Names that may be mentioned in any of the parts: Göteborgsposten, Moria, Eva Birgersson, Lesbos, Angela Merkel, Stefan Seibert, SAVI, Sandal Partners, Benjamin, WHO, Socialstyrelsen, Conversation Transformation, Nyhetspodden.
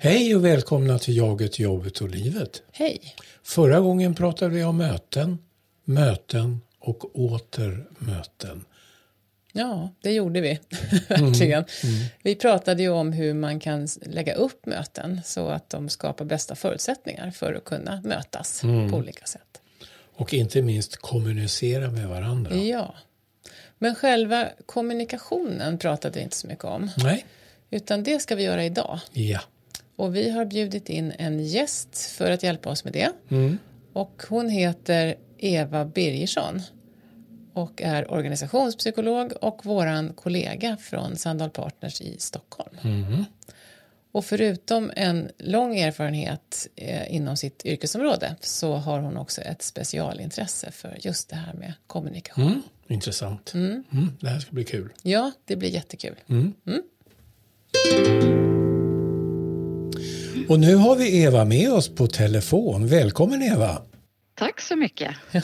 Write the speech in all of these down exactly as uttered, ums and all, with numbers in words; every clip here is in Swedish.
Hej och välkomna till Jaget, jobbet och livet. Hej. Förra gången pratade vi om möten, möten och åter möten. Ja, det gjorde vi. Verkligen. Mm. Mm. Vi pratade ju om hur man kan lägga upp möten så att de skapar bästa förutsättningar för att kunna mötas mm. på olika sätt. Och inte minst kommunicera med varandra. Ja, men själva kommunikationen pratade vi inte så mycket om. Nej. Utan det ska vi göra idag. Ja. Och vi har bjudit in en gäst för att hjälpa oss med det. Mm. Och hon heter Eva Birgersson. Och är organisationspsykolog och våran kollega från Sandal Partners i Stockholm. Mm. Och förutom en lång erfarenhet eh, inom sitt yrkesområde så har hon också ett specialintresse för just det här med kommunikation. Mm. Intressant. Mm. Mm. Det här ska bli kul. Ja, det blir jättekul. Mm. Mm. Och nu har vi Eva med oss på telefon. Välkommen Eva! Tack så mycket. Ja.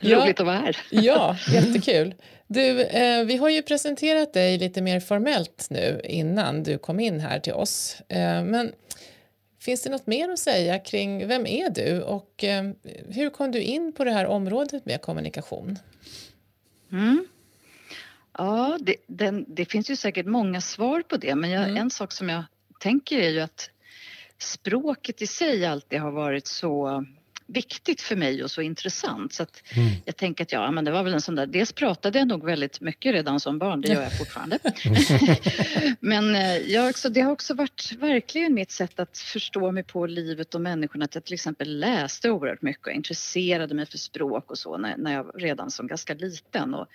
Roligt att vara här. Ja, jättekul. Du, eh, vi har ju presenterat dig lite mer formellt nu innan du kom in här till oss. Eh, men finns det något mer att säga kring vem är du och eh, hur kom du in på det här området med kommunikation? Mm. Ja, det, den, det finns ju säkert många svar på det. Men jag, mm. en sak som jag tänker är ju att språket i sig alltid har varit så viktigt för mig och så intressant. Så att mm. jag tänker att ja, men det var väl en sån där. Dels pratade jag nog väldigt mycket redan som barn. Det gör jag fortfarande. Men jag också, det har också varit verkligen mitt sätt att förstå mig på livet och människorna. Att jag till exempel läste oerhört mycket och intresserade mig för språk och så när, när jag redan som ganska liten. Och,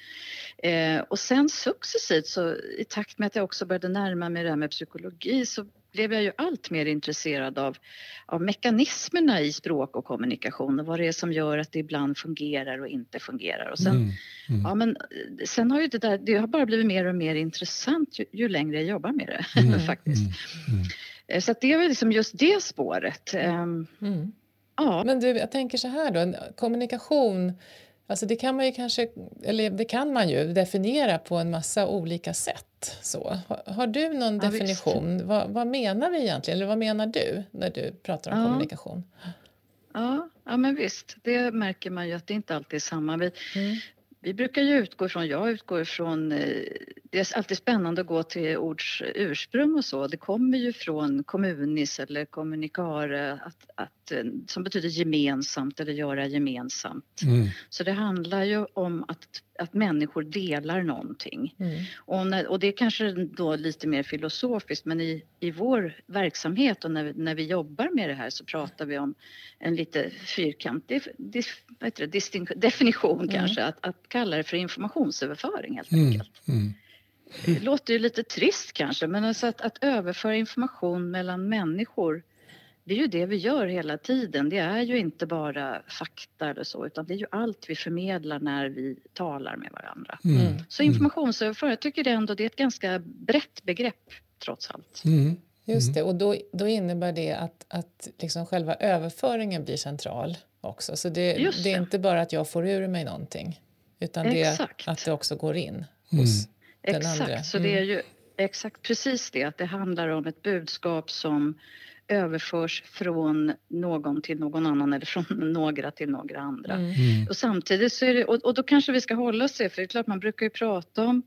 eh, och sen successivt så i takt med att jag också började närma mig det här med psykologi så blev jag ju allt mer intresserad av, av mekanismerna i språk och kommunikation. Och vad det är som gör att det ibland fungerar och inte fungerar. Och sen, mm, mm. Ja, men, sen har ju det där, det har bara blivit mer och mer intressant ju, ju längre jag jobbar med det mm, faktiskt. Mm, mm. Så att det är väl liksom just det spåret. Mm. Mm. Ja. Men du, jag tänker så här då, kommunikation, alltså det kan man ju kanske, eller det kan man ju definiera på en massa olika sätt. Så. Har du någon ja, definition? Vad, vad menar vi egentligen? Eller vad menar du när du pratar om ja. kommunikation? Ja, ja, men visst. Det märker man ju att det inte alltid är samma. Vi, mm. vi brukar ju utgå från, jag utgår från, det är alltid spännande att gå till ords ursprung och så. Det kommer ju från kommunis eller kommunikare att, att, som betyder gemensamt eller göra gemensamt. Mm. Så det handlar ju om att att människor delar någonting. Mm. Och, när, och det är kanske då lite mer filosofiskt. Men i, i vår verksamhet och när vi, när vi jobbar med det här så pratar vi om en lite fyrkantig dif, vad heter det, distin, definition mm. kanske. Att, att kalla det för informationsöverföring helt mm. enkelt. Mm. Det låter ju lite trist kanske. Men alltså att, att överföra information mellan människor. Det är ju det vi gör hela tiden. Det är ju inte bara fakta eller så. Utan det är ju allt vi förmedlar när vi talar med varandra. Mm. Så informationsöverföring, jag tycker det ändå det är ett ganska brett begrepp trots allt. Mm. Just det, och då, då innebär det att, att liksom själva överföringen blir central också. Så det, det. det är inte bara att jag får ur mig någonting. Utan Exakt. det att det också går in hos mm. den Exakt. andra. Mm. Så det är ju exakt precis det. Att det handlar om ett budskap som överförs från någon till någon annan eller från några till några andra. Mm. Och samtidigt så är det, och, och då kanske vi ska hålla oss det, för det är klart man brukar ju prata om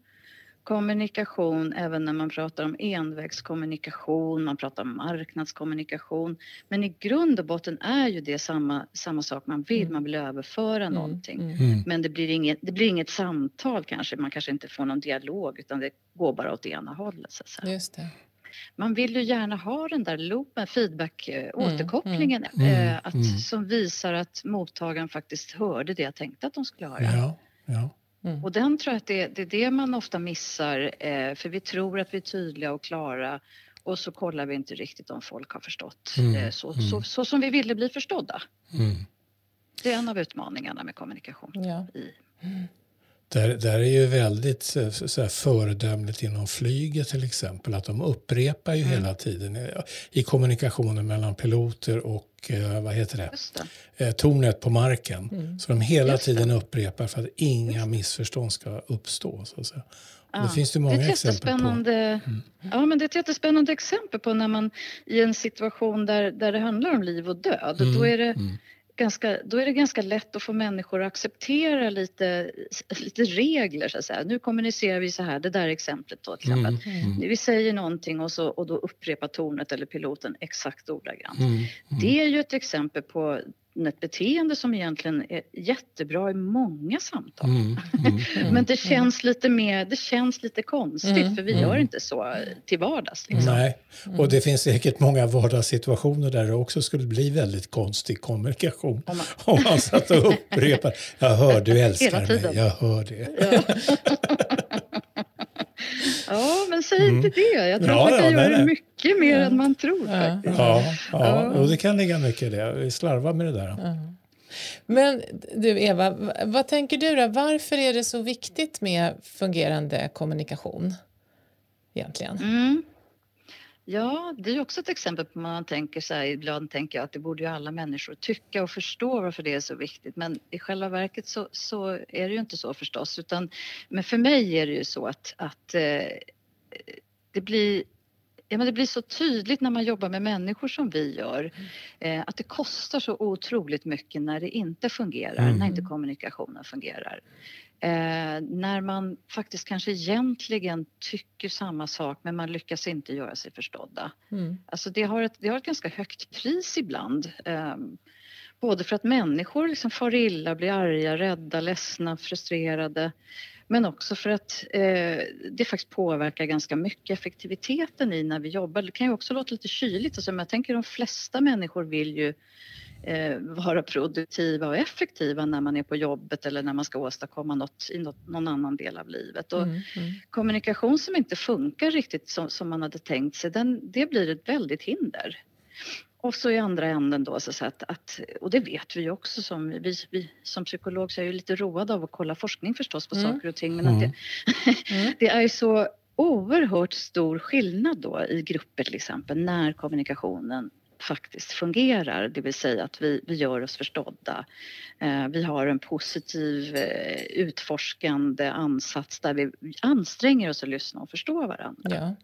kommunikation även när man pratar om envägskommunikation, man pratar om marknadskommunikation, men i grund och botten är ju det samma, samma sak man vill, mm. man vill överföra mm. någonting mm. men det blir, inget, det blir inget samtal kanske, man kanske inte får någon dialog utan det går bara åt ena hållet så att säga. Just det. Man vill ju gärna ha den där loopen, feedback, mm, återkopplingen mm, äh, mm, att, mm. som visar att mottagaren faktiskt hörde det jag tänkte att de skulle höra. Ja, ja. Mm. Och den tror jag att det, det är det man ofta missar eh, för vi tror att vi är tydliga och klara och så kollar vi inte riktigt om folk har förstått mm, eh, så, mm. så, så som vi ville bli förstådda. Mm. Det är en av utmaningarna med kommunikation. Ja. I. Mm. Där, där är ju väldigt så, så här, föredömligt inom flyget till exempel. Att de upprepar ju mm. hela tiden i, i kommunikationen mellan piloter och eh, vad heter det? det. Eh, tornet på marken. Mm. Så de hela Just tiden det. upprepar för att inga missförstånd ska uppstå. Så att säga. Ja. Det finns det många det är exempel på. Mm. Ja, men det är ett jättespännande exempel på när man i en situation där, där det handlar om liv och död. Mm. Då är det... Mm. Ganska, då är det ganska lätt att få människor att acceptera lite, lite regler. Så att säga. Nu kommunicerar vi så här, det där exemplet då till exempel. Mm, mm. Vi säger någonting och, så, och då upprepar tornet eller piloten exakt ordagrant. Mm, mm. Det är ju ett exempel på ett beteende som egentligen är jättebra i många samtal. Mm, mm, mm, Men det känns lite mer, det känns lite konstigt mm, för vi mm. gör inte så till vardags. Liksom. Nej, och det finns säkert många vardagssituationer där det också skulle bli väldigt konstig kommunikation. Om man, om man satt och upprepar, jag hör du älskar mig, jag hör det. Ja. Ja, men säg mm. inte det. Jag tror ja, att jag ja, gör nej, nej. mycket mer ja. än man tror. Ja, ja, ja. ja. det kan ligga mycket i det. Vi slarvar med det där. Ja. Men du Eva, vad tänker du då? Varför är det så viktigt med fungerande kommunikation egentligen? Mm. Ja, det är också ett exempel på man tänker så här. Ibland tänker jag att det borde ju alla människor tycka och förstå varför det är så viktigt. Men i själva verket så, så är det ju inte så förstås. Utan, men för mig är det ju så att, att eh, det blir... Ja, men det blir så tydligt när man jobbar med människor som vi gör. Mm. Eh, att det kostar så otroligt mycket när det inte fungerar. Mm. När inte kommunikationen fungerar. Eh, när man faktiskt kanske egentligen tycker samma sak. Men man lyckas inte göra sig förstådda. Mm. Alltså det har, ett, det har ett ganska högt pris ibland. Eh, både för att människor liksom far illa, blir arga, rädda, ledsna, frustrerade. Men också för att eh, det faktiskt påverkar ganska mycket effektiviteten i när vi jobbar. Det kan ju också låta lite kyligt. Alltså, men jag tänker att de flesta människor vill ju eh, vara produktiva och effektiva när man är på jobbet eller när man ska åstadkomma något i något, någon annan del av livet. Och mm, mm. kommunikation som inte funkar riktigt som, som man hade tänkt sig, den, det blir ett väldigt hinder. Och så i andra änden då, så att, att, och det vet vi också, som, vi, vi, som psykolog så är jag ju lite road av att kolla forskning förstås på mm. saker och ting. Men mm. att det, mm. det är ju så oerhört stor skillnad då i grupper till exempel när kommunikationen faktiskt fungerar. Det vill säga att vi, vi gör oss förstådda. Eh, vi har en positiv eh, utforskande ansats där vi anstränger oss att lyssna och förstå varandra. Ja.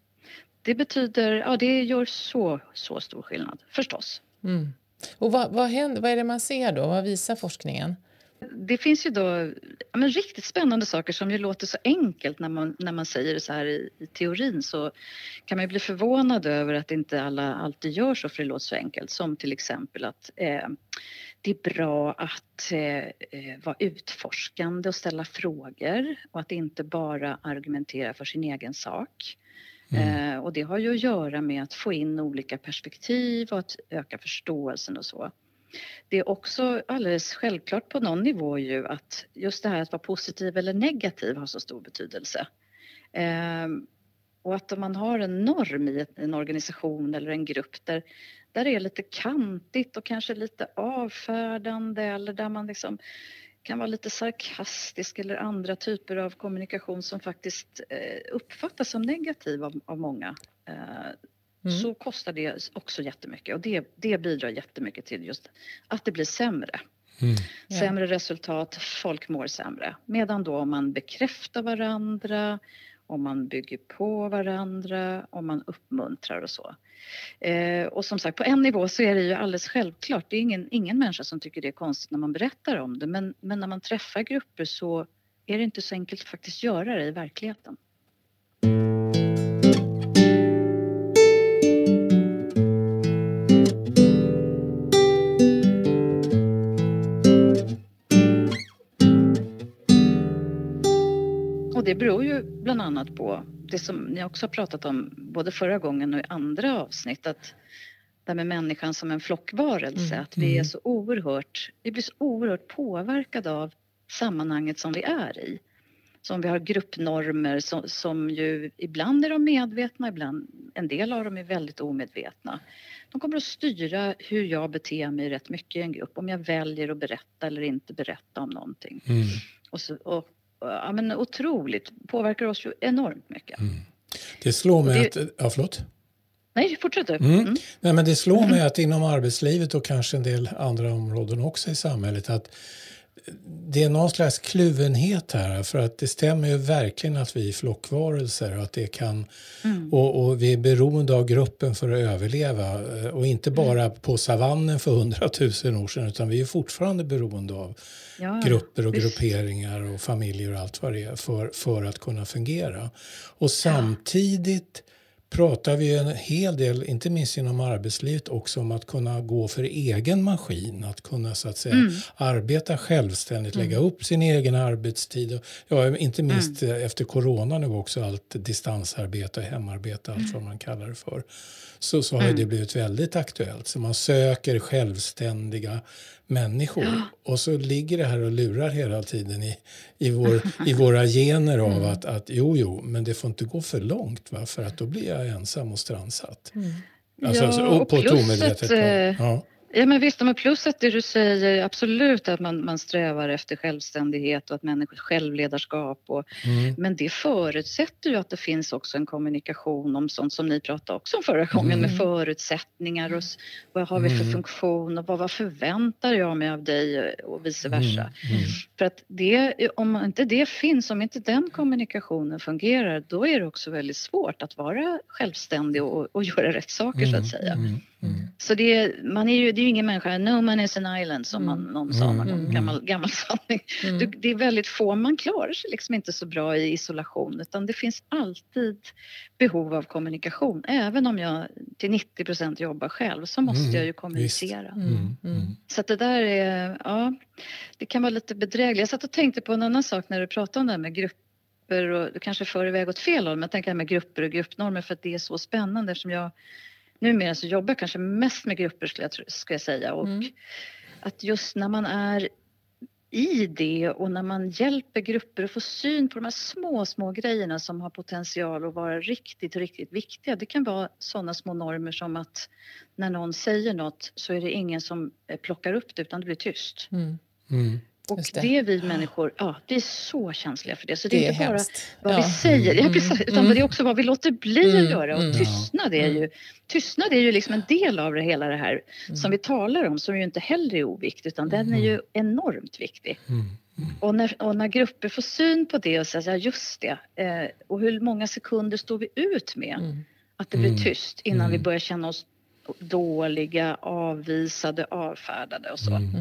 Det betyder, ja det gör så, så stor skillnad, förstås. Mm. Och vad, vad, händer, vad är det man ser då? Vad visar forskningen? Det finns ju då ja, men riktigt spännande saker som ju låter så enkelt när man, när man säger det så här i, i teorin. Så kan man ju bli förvånad över att inte alla alltid gör så, för det låter så enkelt. Som till exempel att eh, det är bra att eh, vara utforskande och ställa frågor. Och att inte bara argumentera för sin egen sak. Mm. Eh, och det har ju att göra med att få in olika perspektiv och att öka förståelsen och så. Det är också alldeles självklart på någon nivå ju att just det här att vara positiv eller negativ har så stor betydelse. Eh, och att om man har en norm i en organisation eller en grupp där, där det är lite kantigt och kanske lite avfärdande eller där man liksom... kan vara lite sarkastisk eller andra typer av kommunikation som faktiskt uppfattas som negativ av, av många. Mm. Så kostar det också jättemycket. Och det, det bidrar jättemycket till just att det blir sämre. Mm. Sämre yeah. resultat, folk mår sämre. Medan då om man bekräftar varandra, om man bygger på varandra, om man uppmuntrar och så. Eh, och som sagt, på en nivå så är det ju alldeles självklart. Det är ingen, ingen människa som tycker det är konstigt när man berättar om det. Men, men när man träffar grupper så är det inte så enkelt att faktiskt göra det i verkligheten. Det beror ju bland annat på det som ni också har pratat om både förra gången och i andra avsnitt. Att det här med människan som en flockvarelse. Mm. Att vi är så oerhört, vi blir så oerhört påverkade av sammanhanget som vi är i. Som vi har gruppnormer som, som ju ibland är de medvetna. Ibland, en del av dem är väldigt omedvetna. De kommer att styra hur jag beter mig rätt mycket i en grupp. Om jag väljer att berätta eller inte berätta om någonting. Mm. Och så... Och ja, men otroligt. Påverkar oss ju enormt mycket. Mm. Det slår mig det... att... Ja, förlåt. Nej, fortsätt du. Mm. Mm. Nej, men det slår mig att inom arbetslivet och kanske en del andra områden också i samhället att det är någon slags kluvenhet här, för att det stämmer ju verkligen att vi är flockvarelser och att det kan mm. och, och vi är beroende av gruppen för att överleva, och inte bara mm. på savannen för hundratusen år sedan, utan vi är fortfarande beroende av ja. grupper och grupperingar och familjer och allt vad det är för, för att kunna fungera. Och samtidigt ja. pratar vi en hel del, inte minst inom arbetslivet också, om att kunna gå för egen maskin. Att kunna så att säga mm. arbeta självständigt, mm. lägga upp sin egen arbetstid. Ja, inte minst mm. efter corona nu också, allt distansarbete och hemarbete, allt mm. vad man kallar det för. Så, så har mm. det blivit väldigt aktuellt. Så man söker självständiga människor. Ja. Och så ligger det här och lurar hela tiden i, i, vår, i våra gener av mm. att, att jo, jo, men det får inte gå för långt, va? För att då blir jag ensam och strandsatt. Mm. Alltså, ja, alltså, och, och på plusset, ja. ja, men visst, men plusset det du säger, absolut att man, man strävar efter självständighet och att människor självledarskap. Och, mm. men det förutsätter ju att det finns också en kommunikation om sånt som ni pratade också om förra gången, mm. med förutsättningar och vad har vi för mm. funktion och vad, vad förväntar jag mig av dig och vice versa. Mm. Mm. För att det, om inte det finns, om inte den kommunikationen fungerar, då är det också väldigt svårt att vara självständig och, och göra rätt saker mm. så att säga. Mm. Mm. Så det är, man är ju, det är ju ingen människa, no man is an island, som man, någon sa, mm. någon gammal, gammal sanning. Mm. Du, det är väldigt få, man klarar sig liksom inte så bra i isolation, utan det finns alltid behov av kommunikation. Även om jag till nittio procent jobbar själv, så måste mm. jag ju kommunicera. Mm. Mm. Så att det där är, ja, det kan vara lite bedrägligt. Jag satt och tänkte på en annan sak när du pratade om det här med grupp. Och du kanske för iväg åt fel håll, men jag tänker med grupper och gruppnormer, för att det är så spännande eftersom jag numera så jobbar jag kanske mest med grupper, skulle jag, skulle jag säga. Och mm. att just när man är i det och när man hjälper grupper att få syn på de här små, små grejerna som har potential att vara riktigt, riktigt viktiga. Det kan vara sådana små normer som att när någon säger något så är det ingen som plockar upp det, utan det blir tyst. Mm. Mm. Och det. det är vi människor, ja, vi är så känsliga för det. Så det, det är inte är bara hemskt. Vad ja. vi säger, mm. precis, utan mm. det är också vad vi låter bli att mm. göra. Och tystnad är ju, tystnad är ju liksom en del av det, hela det här mm. som vi talar om, som ju inte heller är oviktigt, utan mm. den är ju enormt viktig. Mm. Mm. Och, när, och när grupper får syn på det och säger, ja just det, eh, och hur många sekunder står vi ut med mm. att det blir tyst innan mm. vi börjar känna oss dåliga, avvisade, avfärdade och så. Mm.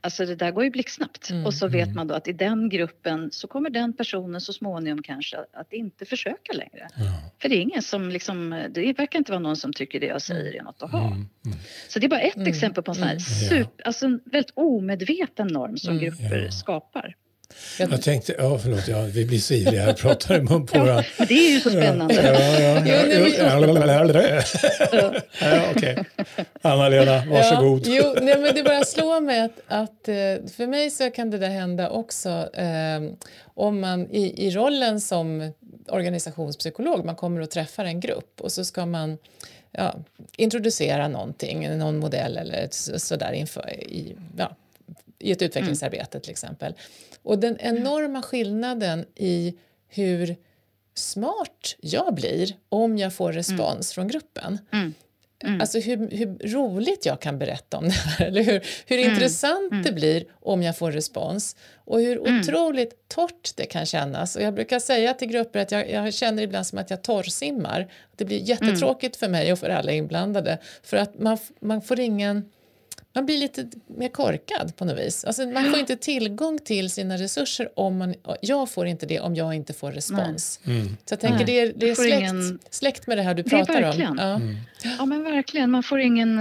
Alltså det där går ju blixtsnabbt. Mm. Och så vet man då att i den gruppen så kommer den personen så småningom kanske att inte försöka längre. Ja. För det är ingen som liksom, det verkar inte vara någon som tycker det jag säger är något att ha. Mm. Mm. Så det är bara ett mm. exempel på en sån här super, alltså en väldigt omedveten norm som mm. grupper ja. skapar. Jag tänkte, ja förlåt, ja, vi blir sivliga, jag pratar i mun på ja, det är ju så spännande. Ja, okej. Anna-Lena, varsågod. Ja, jo, nej, men det bara slår mig att, att för mig så kan det där hända också eh, om man i, i rollen som organisationspsykolog, man kommer och träffar en grupp och så ska man ja, introducera någonting, någon modell eller sådär inför i, ja, i ett utvecklingsarbete mm. till exempel. Och den enorma skillnaden i hur smart jag blir om jag får respons mm. från gruppen. Mm. Mm. Alltså hur, hur roligt jag kan berätta om det här. Eller hur, hur mm. intressant mm. det blir om jag får respons. Och hur mm. otroligt torrt det kan kännas. Och jag brukar säga till grupper att jag, jag känner ibland som att jag torrsimmar. Det blir jättetråkigt mm. för mig och för alla inblandade. För att man, man får ingen... Man blir lite mer korkad på något vis. Alltså man får inte tillgång till sina resurser om man... Jag får inte det om jag inte får respons. Mm. Så jag tänker det är, det är släkt, ingen... släkt med det här du pratar om. Ja. Mm. ja men verkligen. Man får ingen,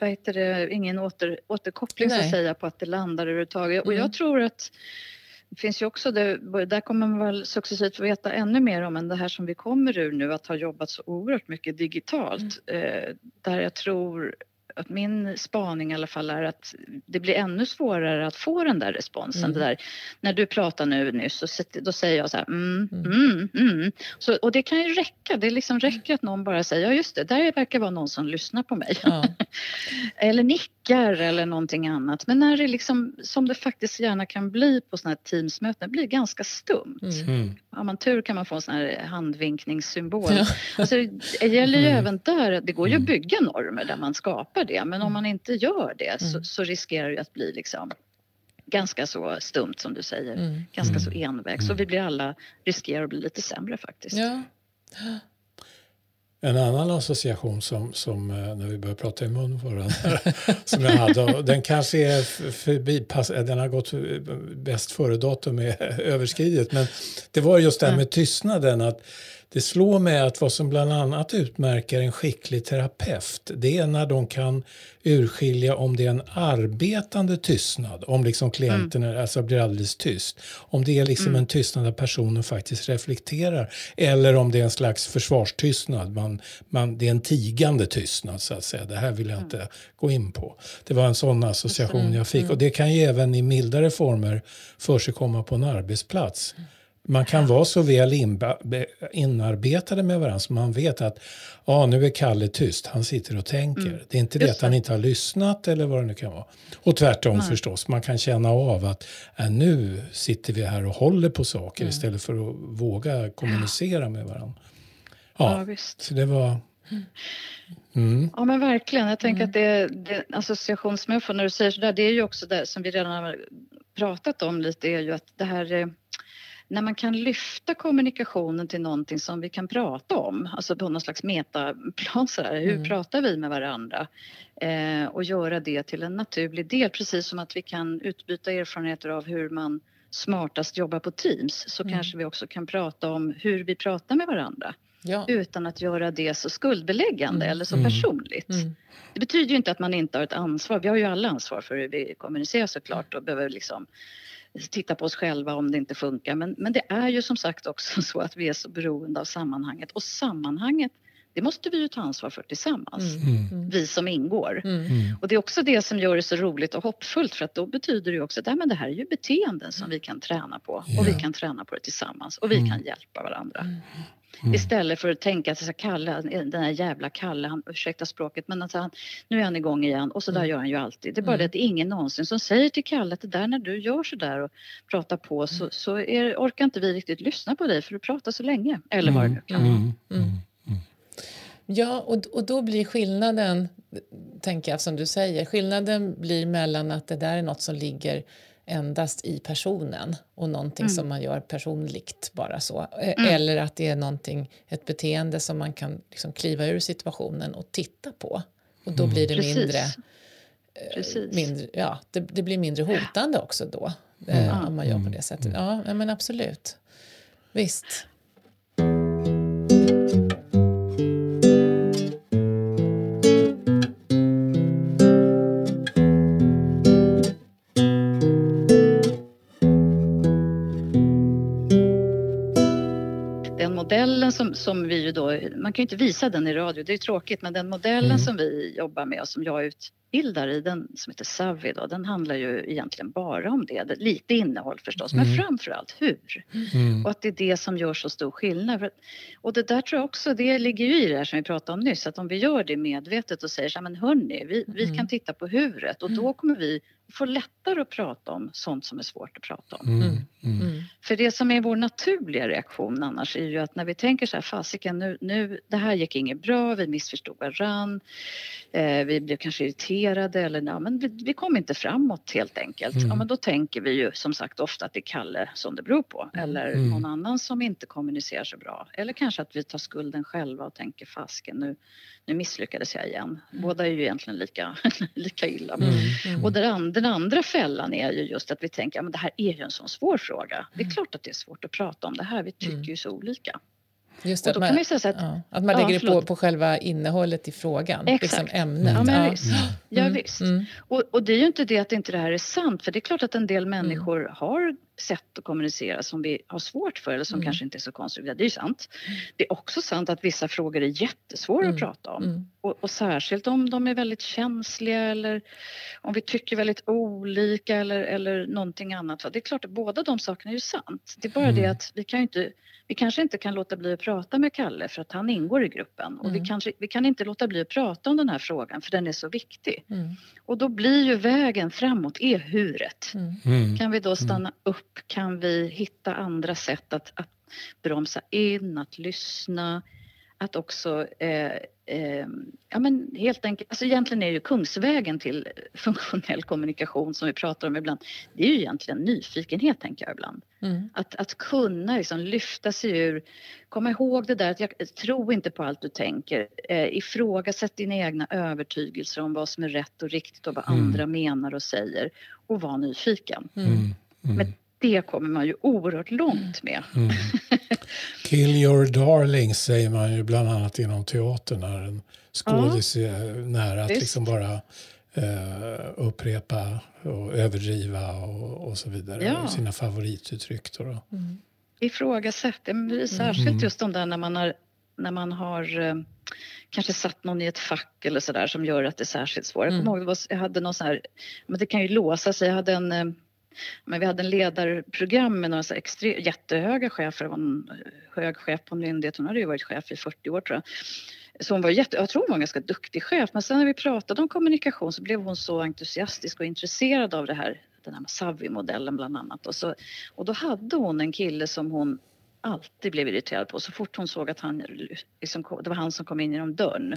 vad heter det, ingen åter, återkoppling så att säga, på att det landar överhuvudtaget. Och mm. jag tror att... Det finns ju också, det, där kommer man väl successivt få veta ännu mer om än det här som vi kommer ur nu. Att ha jobbat så oerhört mycket digitalt. Mm. Där jag tror... Att min spaning i alla fall är att det blir ännu svårare att få den där responsen. Mm. Det där, när du pratar nu nyss, så, då säger jag så här, mm, mm, mm. Så, och det kan ju räcka, det liksom räcker att någon bara säger, ja just det, där verkar vara någon som lyssnar på mig. Ja. Eller nickar eller någonting annat. Men när det liksom, som det faktiskt gärna kan bli på sådana här teamsmöten, blir ganska stumt. Mm. Om man tur kan man få en sån här handvinkningssymbol. Ja. Alltså, det gäller ju mm. även där, det går ju att bygga normer där man skapar det, men om man inte gör det mm. så, så riskerar det att bli liksom ganska så stumt som du säger. Mm. Ganska mm. så enväg. Så vi blir alla, riskerar att bli lite sämre faktiskt. Ja. En annan association som, som när vi började prata i mun för den, som jag hade, den kanske är förbi, den har gått bäst före datum är överskridet, men det var just det här med tystnaden, att det slår mig att vad som bland annat utmärker en skicklig terapeut, det är när de kan urskilja om det är en arbetande tystnad, om liksom klienten mm. alltså blir alldeles tyst, om det är liksom mm. en tystnad där personen faktiskt reflekterar, eller om det är en slags försvarstystnad, man, man, det är en tigande tystnad så att säga, det här vill jag inte mm. gå in på. Det var en sån association mm. jag fick, och det kan ju även i mildare former för sig komma på en arbetsplats. Man kan vara så väl inba- inarbetade med varandra som man vet att ah, nu är Kalle tyst, han sitter och tänker. Mm. Det är inte det att han inte har lyssnat eller vad det nu kan vara. Och tvärtom mm. förstås, man kan känna av att äh, nu sitter vi här och håller på saker mm. istället för att våga kommunicera med varandra. Ja, ja visst. Så det var... Mm. Ja men verkligen, jag tänker mm. att det, det association som jag får när du säger sådär, det är ju också det som vi redan har pratat om lite, är ju att det här... När man kan lyfta kommunikationen till någonting som vi kan prata om. Alltså på någon slags metaplan så där. Hur mm. pratar vi med varandra? Eh, och göra det till en naturlig del. Precis som att vi kan utbyta erfarenheter av hur man smartast jobbar på Teams. Så mm. kanske vi också kan prata om hur vi pratar med varandra. Ja. Utan att göra det så skuldbeläggande mm. eller så personligt. Mm. Det betyder ju inte att man inte har ett ansvar. Vi har ju alla ansvar för hur vi kommunicerar såklart. Och behöver liksom... titta på oss själva om det inte funkar. Men, men det är ju som sagt också så att vi är så beroende av sammanhanget. Och sammanhanget, det måste vi ju ta ansvar för tillsammans. Mm. Vi som ingår. Mm. Och det är också det som gör det så roligt och hoppfullt. För att då betyder det ju också att det här är ju beteenden som vi kan träna på. Yeah. Och vi kan träna på det tillsammans. Och vi mm. kan hjälpa varandra. Mm. Istället för att tänka att Kalle, den här jävla Kalle, han ursäktar språket, men alltså han, nu är han igång igen och så där mm. gör han ju alltid. Det är bara mm. det att det är ingen någonsin som säger till Kalle att det där när du gör så där och pratar på så, så är, orkar inte vi riktigt lyssna på dig för du pratar så länge. Eller vad det nu kan vara. Mm. Mm. Mm. Mm. Ja, och, och då blir skillnaden, tänker jag som du säger, skillnaden blir mellan att det där är något som ligger endast i personen och någonting mm. som man gör personligt bara så. Mm. Eller att det är någonting, ett beteende som man kan liksom kliva ur situationen och titta på. Och då blir det mm. mindre, Precis. mindre ja, det, det blir mindre hotande också då. Mm. Eh, om man gör på det sättet. Ja, men absolut. Visst. Modellen som, som vi ju då, man kan ju inte visa den i radio, det är ju tråkigt, men den modellen mm. som vi jobbar med och som jag utbildar i, den som heter SAVI då, den handlar ju egentligen bara om det, lite innehåll förstås, mm. men framförallt hur. Mm. Och att det är det som gör så stor skillnad. Och det där tror jag också, det ligger ju i det här som vi pratade om nyss, att om vi gör det medvetet och säger så här, men hörni, vi, vi mm. kan titta på huret och då kommer vi få lättare att prata om sånt som är svårt att prata om. Mm. Mm. För det som är vår naturliga reaktion annars är ju att när vi tänker så här, fasiken nu, nu, det här gick inget bra, vi missförstod varann, eh, vi blev kanske irriterade eller nej, men vi, vi kom inte framåt helt enkelt. Mm. Ja, men då tänker vi ju som sagt ofta att det är Kalle som det beror på eller mm. någon annan som inte kommunicerar så bra. Eller kanske att vi tar skulden själva och tänker fasiken nu, nu misslyckades jag igen. Båda är ju egentligen lika, lika illa. Mm. Mm. Och det andra Den andra fällan är ju just att vi tänker att det här är ju en sån svår fråga. Det är klart att det är svårt att prata om det här. Vi tycker mm. ju så olika. Just det, att, man, att, ja, att man lägger ja, det på, på själva innehållet i frågan. Exakt. Liksom ämnet. Ja, men ja. Visst. Ja, mm. visst. Mm. Och, och det är ju inte det att inte det här är sant. För det är klart att en del människor mm. har sätt att kommunicera som vi har svårt för. Eller som mm. kanske inte är så konstruktiva. Det är ju sant. Det är också sant att vissa frågor är jättesvåra mm. att prata om. Mm. Och, och särskilt om de är väldigt känsliga. Eller om vi tycker väldigt olika. Eller, eller någonting annat. Det är klart att båda de sakerna är ju sant. Det är bara mm. det att vi kan ju inte... Vi kanske inte kan låta bli att prata med Kalle för att han ingår i gruppen. Och mm. vi, kanske, vi kan inte låta bli att prata om den här frågan för den är så viktig. Mm. Och då blir ju vägen framåt är huret. Mm. Mm. Kan vi då stanna upp? Kan vi hitta andra sätt att, att bromsa in, att lyssna? att också eh, eh, ja, men helt enkelt, alltså egentligen är ju kungsvägen till funktionell kommunikation som vi pratar om ibland, det är ju egentligen nyfikenhet, tänker jag ibland. Mm. Att, att kunna liksom lyfta sig ur, komma ihåg det där att jag tror inte på allt du tänker, eh, ifrågasätt dina egna övertygelser om vad som är rätt och riktigt och vad mm. andra menar och säger, och var nyfiken. Mm. Mm. Men det kommer man ju oerhört långt med. Mm. Kill your darlings säger man ju bland annat inom teatern när en skådis ja. är nära att liksom bara eh, upprepa och överdriva och, och så vidare. Ja. Och sina favorituttryck. Då då. Mm. Ifrågasätt, särskilt mm. just de där när man har, när man har eh, kanske satt någon i ett fack eller sådär som gör att det är särskilt svårt. Mm. Jag kommer ihåg, jag hade någon sån här, men det kan ju låsa sig, jag hade en eh, men vi hade en ledarprogram med några så extre- jättehöga chefer. Det var en hög chef på en myndighet. Hon hade ju varit chef i fyrtio år tror jag. Så hon var jätte, jag tror hon var en ganska duktig chef. Men sen när vi pratade om kommunikation så blev hon så entusiastisk och intresserad av det här. Den här SAVI-modellen bland annat. Och, så, och då hade hon en kille som hon alltid blev irriterad på. Så fort hon såg att han, liksom, det var han som kom in genom dörren,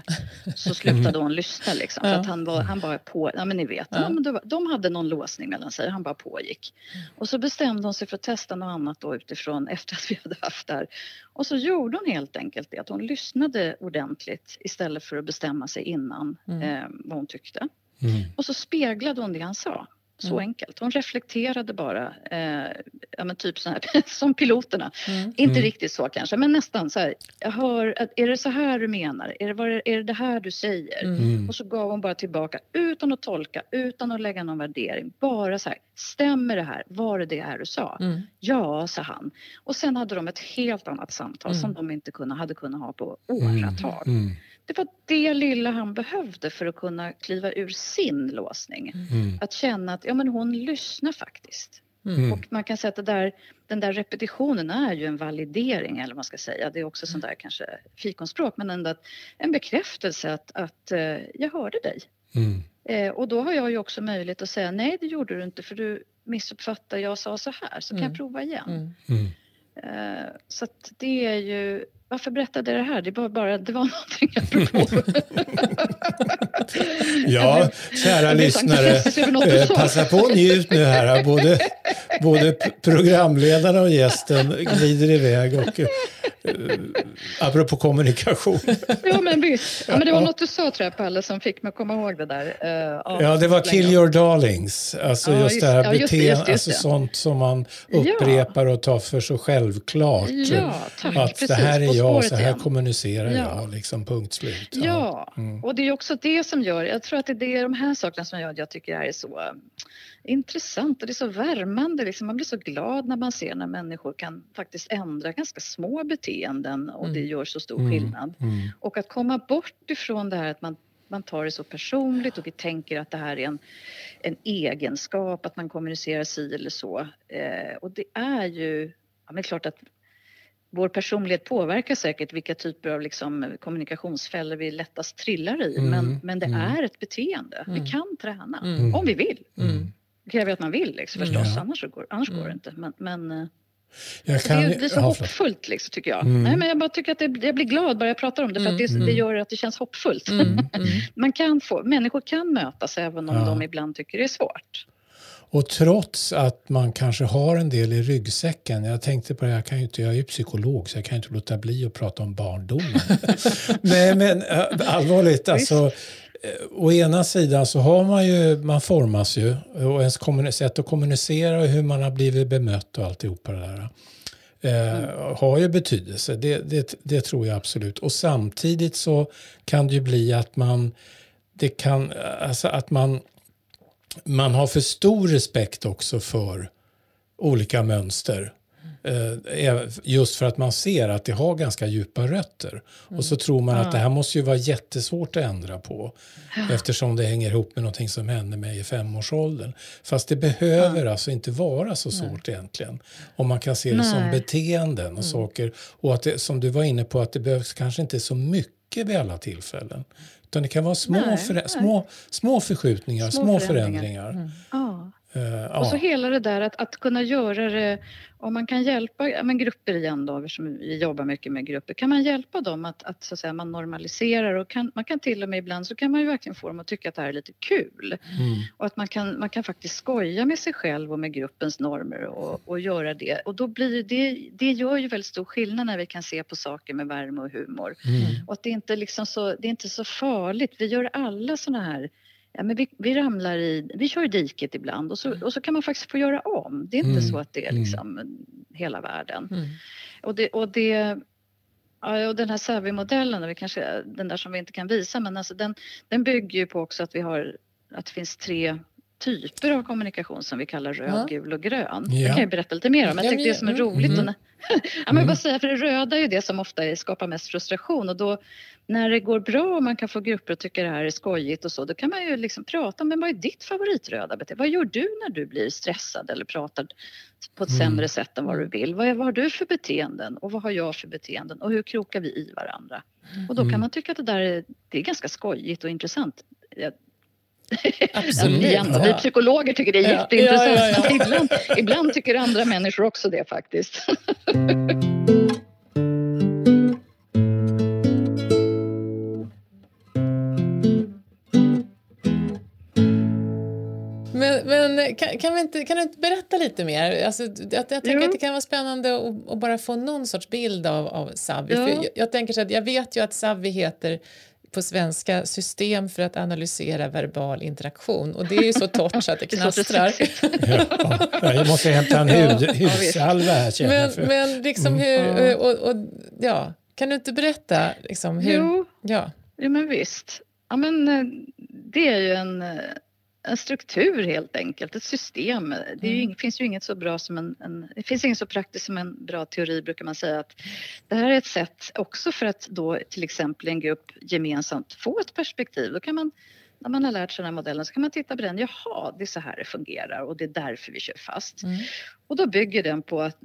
så slutade hon lyssna. Liksom, för att han, var, han bara på, ja men ni vet, ja. de, de hade någon låsning mellan sig, han bara pågick. Och så bestämde hon sig för att testa något annat då utifrån, efter att vi hade haft det här. Och så gjorde hon helt enkelt det, att hon lyssnade ordentligt istället för att bestämma sig innan mm. eh, vad hon tyckte. Mm. Och så speglade hon det han sa. Så enkelt. Hon reflekterade bara. Eh, ja, men typ så här, som piloterna. Mm. Inte mm. riktigt så kanske. Men nästan så här. Jag hör, att, är det så här du menar? Är det, var, är det det här du säger? Mm. Och så gav hon bara tillbaka. Utan att tolka. Utan att lägga någon värdering. Bara så här. Stämmer det här? Var det det här du sa? Mm. Ja, sa han. Och sen hade de ett helt annat samtal. Mm. Som de inte kunna, hade kunnat ha på åratag. Mm. Mm. Det var det lilla han behövde för att kunna kliva ur sin låsning. Mm. Att känna att ja, men hon lyssnar faktiskt. Mm. Och man kan säga att det där, den där repetitionen är ju en validering, eller vad man ska säga. Det är också sånt där kanske fikonspråk, men ändå att, en bekräftelse att, att jag hörde dig. Mm. Eh, och då har jag ju också möjlighet att säga nej, det gjorde du inte för du missuppfattade, jag sa så här, så mm. kan jag prova igen. Mm. Mm. Eh, så att det är ju... Varför berättade det här? Det var bara det var någonting jag provade. Ja, kära lyssnare. Eh, passa på och njut nu här. Både, både programledaren och gästen glider iväg. Och, eh, apropå kommunikation. Ja, men visst. Ja, men det var något du sa, tror jag, Palle, som fick mig att komma ihåg det där. Eh, ja, det var kill your darlings. Alltså ja, just, just det här ja, beteendet. Alltså det. Sånt som man upprepar och tar för så självklart. Ja, tack. Att precis. Det här är ja, så här igen. Kommunicerar ja. jag, liksom punkt slut. Ja, ja. Mm. Och det är också det som gör, jag tror att det är det, de här sakerna som gör att jag tycker det här är så intressant och det är så värmande. Liksom. Man blir så glad när man ser när människor kan faktiskt ändra ganska små beteenden och mm. det gör så stor mm. skillnad. Mm. Och att komma bort ifrån det här att man Man tar det så personligt och vi tänker att det här är en, en egenskap, att man kommunicerar sig eller så. Eh, och det är ju, ja, men klart att vår personlighet påverkar säkert vilka typer av liksom, kommunikationsfällor vi lättast trillar i. Mm. Men, men det mm. är ett beteende. Mm. Vi kan träna, mm. om vi vill. Mm. Det kräver att man vill liksom, förstås, mm. annars, går, annars mm. går det inte. Men... men Jag kan... det, är, det är så hoppfullt liksom, tycker jag. Mm. Nej, men jag bara tycker att det, jag blir glad bara jag pratar om det för att det, mm. det gör att det känns hoppfullt. Mm. Mm. Man kan få, människor kan mötas även om ja. de ibland tycker det är svårt. Och trots att man kanske har en del i ryggsäcken. Jag tänkte på det, jag, kan ju inte, jag är ju psykolog så jag kan ju inte låta bli att prata om barndomen. Nej men allvarligt alltså. Å ena sidan så har man ju, man formas ju och ens kommunic- sätt att kommunicera och hur man har blivit bemött och alltihopa det där eh, mm. har ju betydelse, det, det, det tror jag absolut. Och samtidigt så kan det ju bli att man, det kan, alltså att man, man har för stor respekt också för olika mönster. Just för att man ser att det har ganska djupa rötter mm. och så tror man ja. att det här måste ju vara jättesvårt att ändra på ja. eftersom det hänger ihop med någonting som hände mig i femårsåldern, fast det behöver ja. alltså inte vara så svårt Nej. egentligen om man kan se det Nej. som beteenden och mm. saker och att det, som du var inne på, att det behövs kanske inte så mycket vid alla tillfällen utan det kan vara små, Nej. Förä- Nej. små, små förskjutningar, små, små förändringar, förändringar. Mm. Ja. Uh, och så ja. hela det där att, att kunna göra det, om man kan hjälpa men grupper igen då, eftersom vi jobbar mycket med grupper, kan man hjälpa dem att, att, så att säga, man normaliserar och kan, man kan till och med ibland så kan man ju verkligen få dem att tycka att det här är lite kul. Mm. Och att man kan, man kan faktiskt skoja med sig själv och med gruppens normer och, och göra det. Och då blir det, det gör ju väldigt stor skillnad när vi kan se på saker med värme och humor. Mm. Och att det inte liksom så, det är inte så farligt, vi gör alla såna här. Ja, men vi, vi ramlar i, vi kör i diket ibland och så, och så kan man faktiskt få göra om. Det är inte mm. så att det är liksom mm. hela världen. Mm. Och, det, och, det, och den här SAVI-modellen, kanske den där som vi inte kan visa, men alltså den, den bygger ju på också att vi har, att det finns tre typer av kommunikation som vi kallar röd, ja. gul och grön. Ja. Det kan jag berätta lite mer om. Jag tycker det som är roligt. Mm. Och ja, men bara säga, för det röda är ju det som ofta skapar mest frustration. Och då när det går bra och man kan få grupper att tycka det här är skojigt och så, då kan man ju liksom prata om, men vad är ditt favoritröda bete? Vad gör du när du blir stressad eller pratar på ett mm. sämre sätt än vad du vill? Vad, är, vad har du för beteenden? Och vad har jag för beteenden? Och hur krokar vi i varandra? Och då kan man tycka att det där är, det är ganska skojigt och intressant. Absolut. Ja, vi ja. psykologer tycker det är ja. jätteintressant. Ja, ja, ja. Ibland, ibland tycker andra människor också det faktiskt. Men, men kan, kan, vi inte, kan du inte berätta lite mer? Alltså, jag jag tänker jo. att det kan vara spännande att, att bara få någon sorts bild av, av SAVI. För jag, jag tänker så att jag vet ju att SAVI heter på svenska system för att analysera verbal interaktion. Och det är ju så torrt så att det knastrar. Ja, jag måste hämta en hud, hudsalva här. Känner men, för. men liksom hur... Och, och, ja, kan du inte berätta liksom hur... Jo, ja. jo men visst. Ja, men det är ju en, en struktur helt enkelt. Ett system. Det är ju, mm. finns ju inget så bra som en, en... Det finns inget så praktiskt som en bra teori, brukar man säga. Att det här är ett sätt också för att då till exempel en grupp gemensamt få ett perspektiv. Då kan man, när man har lärt sig den här modellen, så kan man titta på den. Jaha, det är så här det fungerar och det är därför vi kör fast. Mm. Och då bygger den på, att,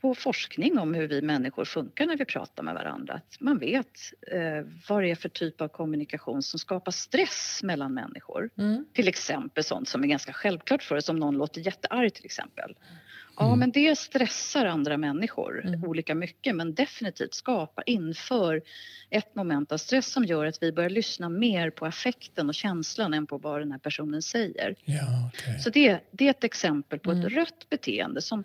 på forskning om hur vi människor funkar när vi pratar med varandra. Att man vet eh, vad det är för typ av kommunikation som skapar stress mellan människor. Mm. Till exempel sånt som är ganska självklart för oss, om någon låter jättearg till exempel. Ja, mm. men det stressar andra människor mm. olika mycket, men definitivt skapar inför ett moment av stress som gör att vi börjar lyssna mer på affekten och känslan än på vad den här personen säger. Ja, okay. Så det, det är ett exempel på mm. ett rött beteende som...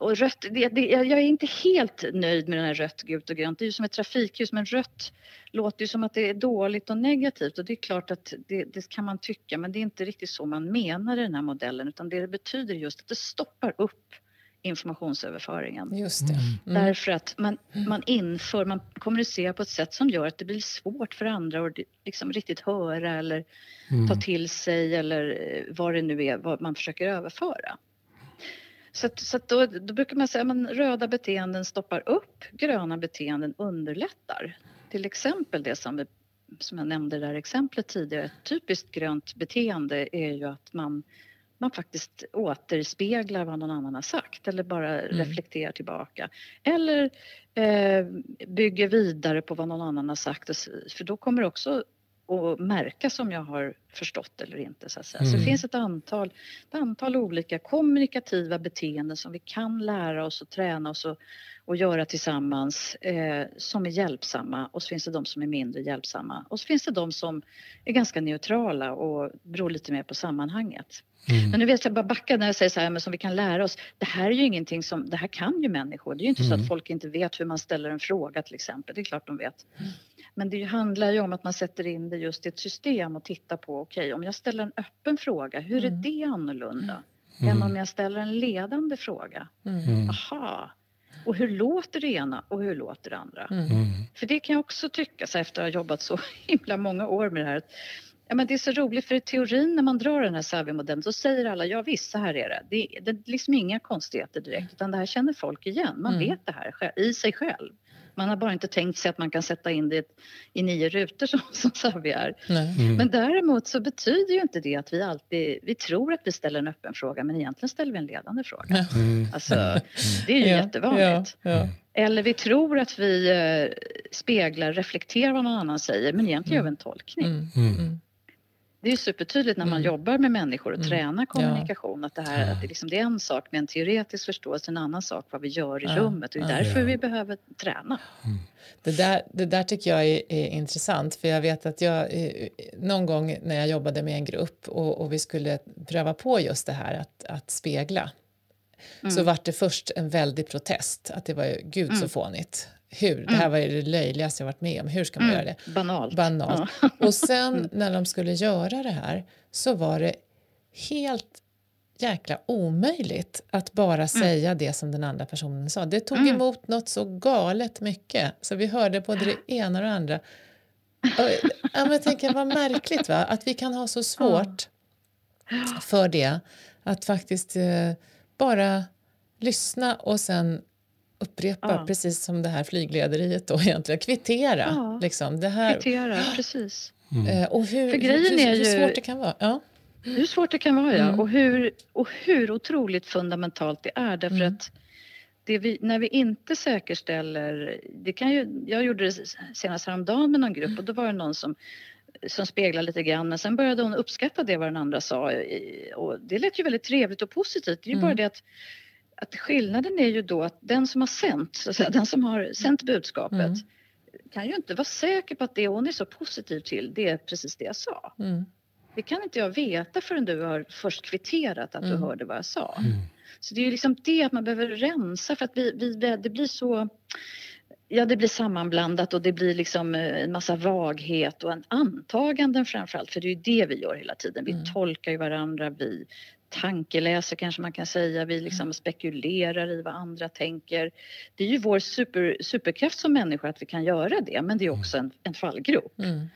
Och rött, det, det, jag är inte helt nöjd med den här rött, gult och grönt. Det är ju som ett trafikljus, men rött låter ju som att det är dåligt och negativt. Och det är klart att det, det kan man tycka, men det är inte riktigt så man menar i den här modellen. Utan det, det betyder just att det stoppar upp informationsöverföringen. Just det. Mm. Därför att man, man inför, man kommunicerar på ett sätt som gör att det blir svårt för andra att liksom riktigt höra eller mm. ta till sig, eller vad det nu är, vad man försöker överföra. Så, att, så att då, då brukar man säga att röda beteenden stoppar upp, gröna beteenden underlättar. Till exempel det som, vi, som jag nämnde där exemplet tidigare, ett typiskt grönt beteende är ju att man, man faktiskt återspeglar vad någon annan har sagt. Eller bara mm. reflekterar tillbaka. Eller eh, bygger vidare på vad någon annan har sagt. För då kommer också... och märka som jag har förstått eller inte. Så, att säga. Mm. Så det finns ett antal, ett antal olika kommunikativa beteenden som vi kan lära oss och träna oss och, och göra tillsammans eh, som är hjälpsamma. Och så finns det de som är mindre hjälpsamma. Och så finns det de som är ganska neutrala och beror lite mer på sammanhanget. Mm. Men nu vet jag bara backa när jag säger så här, men som vi kan lära oss. Det här är ju ingenting som, det här kan ju människor. Det är ju inte mm. så att folk inte vet hur man ställer en fråga till exempel. Det är klart de vet. Mm. Men det handlar ju om att man sätter in det just i ett system och tittar på, okej, okay, om jag ställer en öppen fråga, hur är mm. det annorlunda mm. än om jag ställer en ledande fråga? Mm. Aha, och hur låter det ena och hur låter det andra? Mm. För det kan jag också tycka, så efter att ha jobbat så himla många år med det här, ja, men det är så roligt, för i teorin när man drar den här SAVI-modellen så säger alla, ja visst, så här är det. Det är, det är liksom inga konstigheter direkt, utan det här känner folk igen. Man mm. vet det här i sig själv. Man har bara inte tänkt sig att man kan sätta in det i nio rutor som, som SAVI är. Mm. Men däremot så betyder ju inte det att vi alltid, vi tror att vi ställer en öppen fråga, men egentligen ställer vi en ledande fråga. Mm. Alltså, det är ju ja, jättevanligt. Ja, ja. Eller vi tror att vi speglar, reflekterar vad någon annan säger, men egentligen mm. gör vi en tolkning. Mm. Mm. Det är ju supertydligt när man mm. jobbar med människor och mm. tränar kommunikation. Ja. Att, det här, att det, liksom, det är en sak med en teoretisk förståelse, en annan sak vad vi gör i ja. rummet. Och det är därför ja. vi behöver träna. Mm. Det, där, det där tycker jag är, är intressant. För jag vet att jag någon gång när jag jobbade med en grupp och, och vi skulle pröva på just det här att, att spegla. Mm. Så var det först en väldig protest. Att det var ju gud mm. så fånigt. Hur? Mm. Det här var ju det löjligaste jag varit med om. Hur ska man mm. göra det? Banalt. Banalt. Ja. Och sen när de skulle göra det här så var det helt jäkla omöjligt att bara mm. säga det som den andra personen sa. Det tog mm. emot något så galet mycket. Så vi hörde både det ena och det andra. Och, ja, men jag tänker, vad märkligt va? Att vi kan ha så svårt mm. för det. Att faktiskt eh, bara lyssna och sen upprepa, ja. precis som det här flyglederiet då egentligen. Kvittera. Ja. Liksom. Det här. Kvittera, precis. Mm. Och hur, För grejen hur, är ju, hur svårt det kan vara. Ja. Hur svårt det kan vara, ja. Mm. Och, hur, och hur otroligt fundamentalt det är. Därför mm. att det vi, när vi inte säkerställer... Det kan ju, jag gjorde det senast häromdagen med någon grupp. Och då var det någon som, som speglade lite grann. Men sen började hon uppskatta det vad den andra sa. Och det lät ju väldigt trevligt och positivt. Det är ju mm. bara det att... Att skillnaden är ju då att den som har sänt, så att säga, den som har sänt budskapet mm. kan ju inte vara säker på att det hon är så positiv till, det är precis det jag sa. Mm. Det kan inte jag veta förrän du har först kvitterat att mm. du hörde vad jag sa. Mm. Så det är ju liksom det att man behöver rensa för att vi, vi, det blir så... Ja, det blir sammanblandat och det blir liksom en massa vaghet och en antaganden framförallt. För det är ju det vi gör hela tiden. Vi mm. tolkar ju varandra, vi tankeläser kanske man kan säga. Vi liksom spekulerar i vad andra tänker. Det är ju vår super, superkraft som människor att vi kan göra det. Men det är också en, en fallgrop. Mm.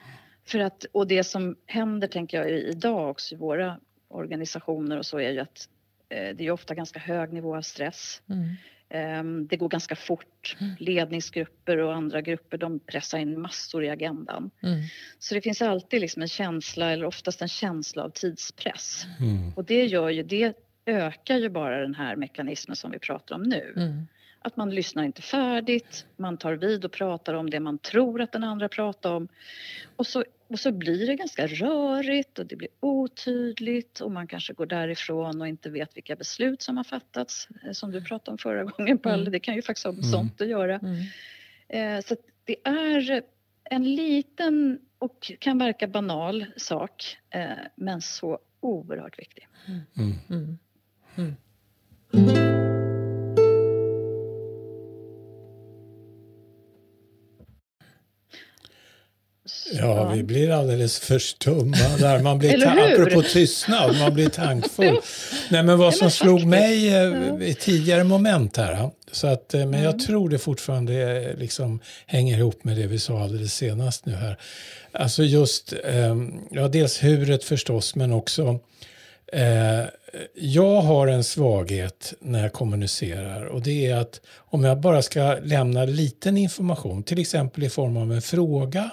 För att, och det som händer tänker jag idag också i våra organisationer och så är ju att eh, det är ofta ganska hög nivå av stress. Mm. Det går ganska fort. Ledningsgrupper och andra grupper, de pressar in massor i agendan. Mm. Så det finns alltid liksom en känsla, eller oftast en känsla av tidspress. Mm. Och det gör ju, det ökar ju bara den här mekanismen som vi pratar om nu. Mm. Att man lyssnar inte färdigt, man tar vid och pratar om det man tror att den andra pratar om. Och så, och så blir det ganska rörigt och det blir otydligt och man kanske går därifrån och inte vet vilka beslut som har fattats. Som du pratade om förra gången, Palle, mm. det kan ju faktiskt ha mm. sånt att göra. Mm. Så det är en liten och kan verka banal sak, men så oerhört viktig. Mm. Mm. Mm. Mm. Ja, vi blir alldeles förstummade. Man blir ta- apropå tystnad, man blir tankfull. Nej, men vad som slog mig i tidigare moment här. Så att, men mm. jag tror det fortfarande liksom hänger ihop med det vi sa alldeles senast nu här. Alltså just, ja, dels huret förstås, men också... Jag har en svaghet när jag kommunicerar och det är att om jag bara ska lämna liten information, till exempel i form av en fråga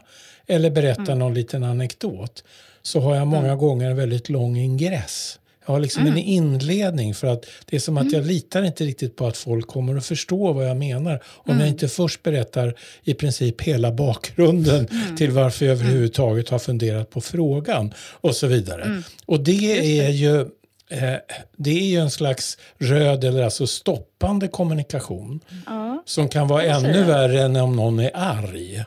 eller berätta mm. någon liten anekdot, så har jag många mm. gånger en väldigt lång ingress. Jag har liksom mm. en inledning för att det är som att mm. jag litar inte riktigt på att folk kommer att förstå vad jag menar. Om mm. jag inte först berättar i princip hela bakgrunden mm. till varför jag överhuvudtaget har funderat på frågan och så vidare. Mm. Och det är ju, eh, det är ju en slags röd eller alltså stoppande kommunikation mm. som kan vara ännu värre än om någon är arg.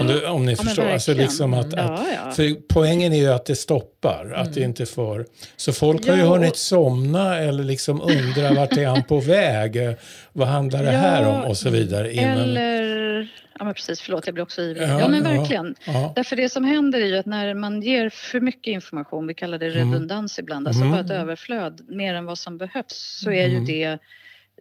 Om, du, om ni ja, förstår, alltså liksom att, ja, att ja. För poängen är ju att det stoppar, mm. att det inte för, så folk har ju ja, hunnit och... somna eller liksom undra vart är han på väg, vad handlar det ja, här om och så vidare. Innan... Eller, ja men precis, förlåt jag blir också ivrig. Ja, ja men verkligen, ja, ja. Därför det som händer är ju att när man ger för mycket information, vi kallar det redundans mm. ibland, alltså mm. bara ett överflöd, mer än vad som behövs, så är mm. ju det...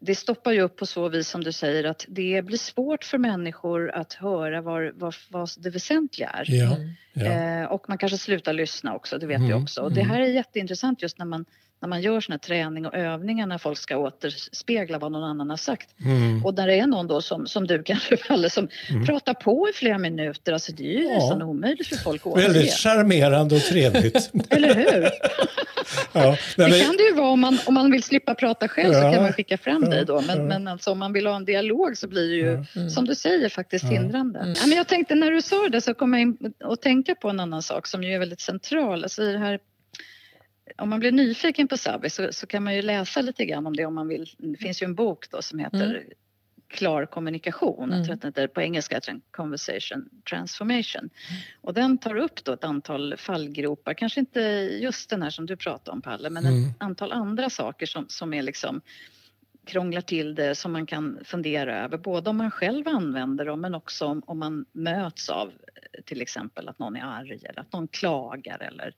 Det stoppar ju upp på så vis som du säger att det blir svårt för människor att höra vad, vad, vad det väsentliga är. Ja, ja. Eh, och man kanske slutar lyssna också, det vet mm, jag också. Och mm. det här är jätteintressant just när man, när man gör såna här träning och övningar när folk ska återspegla vad någon annan har sagt. Mm. Och där är någon då som, som du kanske faller som mm. pratar på i flera minuter. Alltså det är ju ja. nästan omöjligt för folk att återge. Väldigt charmerande och trevligt. Eller hur? Ja, men... Det kan det ju vara om man, om man vill slippa prata själv, ja, så kan man skicka fram ja, dig då. Men, ja. men alltså, om man vill ha en dialog så blir det ju, mm. som du säger, faktiskt ja. hindrande. Mm. Ja, men jag tänkte, när du sa det så kom jag in och tänka på en annan sak som ju är väldigt central. Alltså i det här, om man blir nyfiken på SAVI så, så kan man ju läsa lite grann om det om man vill. Det finns ju en bok då som heter... Mm. Klar kommunikation, mm. jag tror att den heter på engelska Conversation Transformation. Mm. Och den tar upp då ett antal fallgropar, kanske inte just den här som du pratade om, Palle, men mm. ett antal andra saker som, som är liksom krånglar till det, som man kan fundera över. Både om man själv använder dem, men också om, om man möts av till exempel att någon är arg eller att någon klagar eller,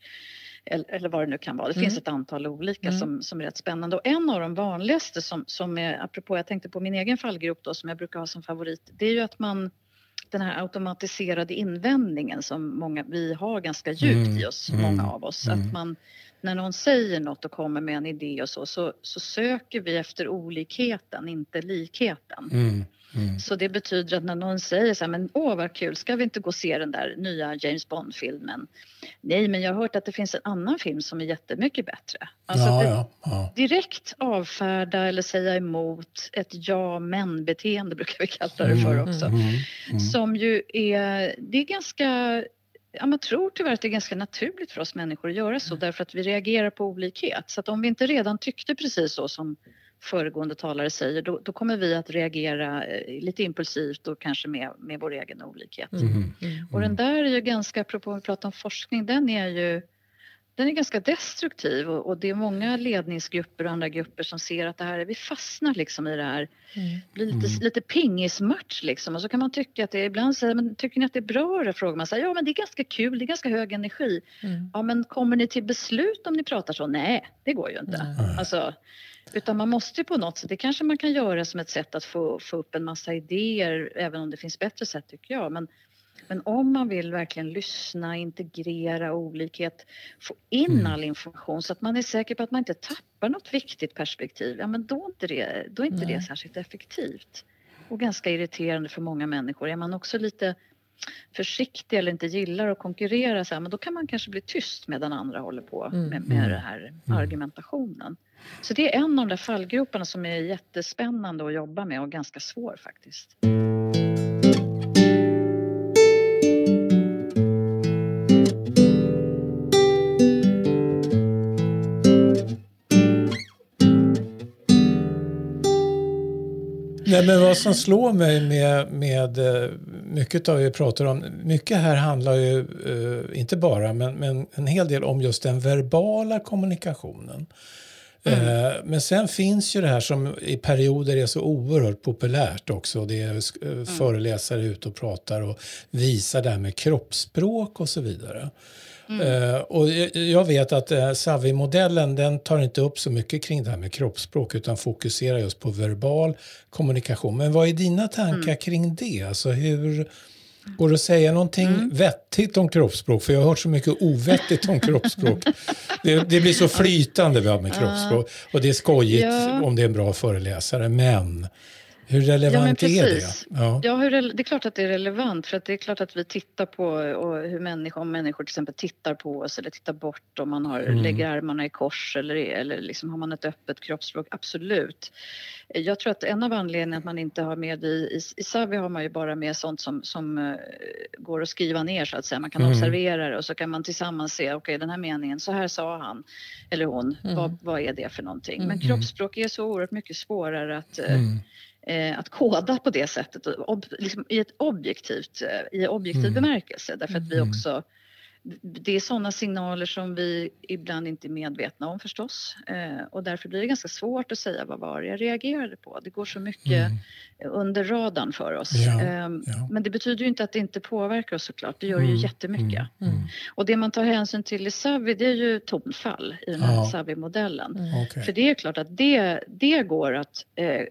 eller, eller vad det nu kan vara. Det mm. finns ett antal olika mm. som, som är rätt spännande. Och en av de vanligaste som, som är, apropå jag tänkte på min egen fallgrop då, som jag brukar ha som favorit, det är ju att man, den här automatiserade invändningen som många, vi har ganska djupt mm. i oss, mm. många av oss, mm. att man, när någon säger något och kommer med en idé och så, så, så söker vi efter olikheten, inte likheten. Mm. Mm. Så det betyder att när någon säger så här, men åh vad kul, ska vi inte gå och se den där nya James Bond-filmen? Nej, men jag har hört att det finns en annan film som är jättemycket bättre. Alltså ja, det, ja, ja. direkt avfärda eller säga emot, ett ja-men-beteende brukar vi kalla det för också. Mm. Mm. Mm. Som ju är, det är ganska... Ja, man tror tyvärr att det är ganska naturligt för oss människor att göra så, därför att vi reagerar på olikhet. Så att om vi inte redan tyckte precis så som föregående talare säger, då, då kommer vi att reagera lite impulsivt och kanske med, med vår egen olikhet. Mm, mm, och den där är ju ganska, apropå att prata om forskning, den är ju den är ganska destruktiv. Och, och det är många ledningsgrupper och andra grupper som ser att det här, vi fastnar liksom i det här. Det blir lite, mm. lite pingismatch liksom. Och så kan man tycka att det är, ibland säger man, tycker ni att det är bra? Då frågar man så här, ja men det är ganska kul, det är ganska hög energi. Mm. Ja men kommer ni till beslut om ni pratar så? Nej, det går ju inte. Mm. Alltså, utan man måste ju på något sätt, det kanske man kan göra som ett sätt att få, få upp en massa idéer, även om det finns bättre sätt tycker jag. Men Men om man vill verkligen lyssna, integrera olikhet, få in mm. all information så att man är säker på att man inte tappar något viktigt perspektiv, ja men då är inte det, då är inte det särskilt effektivt. Och ganska irriterande för många människor. Är man också lite försiktig eller inte gillar att konkurrera så här, men då kan man kanske bli tyst medan andra håller på mm. med, med den här mm. argumentationen. Så det är en av de där fallgroparna som är jättespännande att jobba med och ganska svår faktiskt. Nej, men vad som slår mig med, med mycket av det vi pratar om, mycket här handlar ju, inte bara, men, men en hel del om just den verbala kommunikationen. Mm. Men sen finns ju det här som i perioder är så oerhört populärt också. Det är mm. föreläsare ute och pratar och visar det här med kroppsspråk och så vidare. Mm. Och jag vet att SAVI-modellen, den tar inte upp så mycket kring det här med kroppsspråk utan fokuserar just på verbal kommunikation. Men vad är dina tankar mm. kring det? Alltså hur... Går det att säga någonting mm. vettigt om kroppsspråk? För jag har hört så mycket ovettigt om kroppsspråk. Det, det blir så flytande med uh, kroppsspråk. Och det är skojigt ja. om det är en bra föreläsare. Men hur relevant ja, men är det? Ja, ja hur, det är klart att det är relevant. För att det är klart att vi tittar på och hur människor, om människor till exempel tittar på oss. Eller tittar bort om man har, mm. lägger armarna i kors. Eller, eller liksom, har man ett öppet kroppsspråk? Absolut. Jag tror att en av anledningarna att man inte har med i, i, i SAVI har man ju bara med sånt som, som uh, går att skriva ner så att säga. Man kan mm. observera det och så kan man tillsammans se, okej okay, den här meningen, så här sa han eller hon, mm. vad, vad är det för någonting? Mm. Men kroppsspråk är så oerhört mycket svårare att, mm. uh, att koda på det sättet ob, liksom, i ett objektivt, uh, i objektiv mm. bemärkelse därför att vi också... Det är sådana signaler som vi ibland inte är medvetna om förstås. Eh, och därför blir det ganska svårt att säga vad var jag reagerade på. Det går så mycket mm. under radarn för oss. Ja, eh, ja. Men det betyder ju inte att det inte påverkar oss såklart. Det gör mm. ju jättemycket. Mm. Mm. Och det man tar hänsyn till i SAVI, det är ju tonfall i den här ja. SAVI-modellen. Mm. Okay. För det är klart att det, det går att... Eh,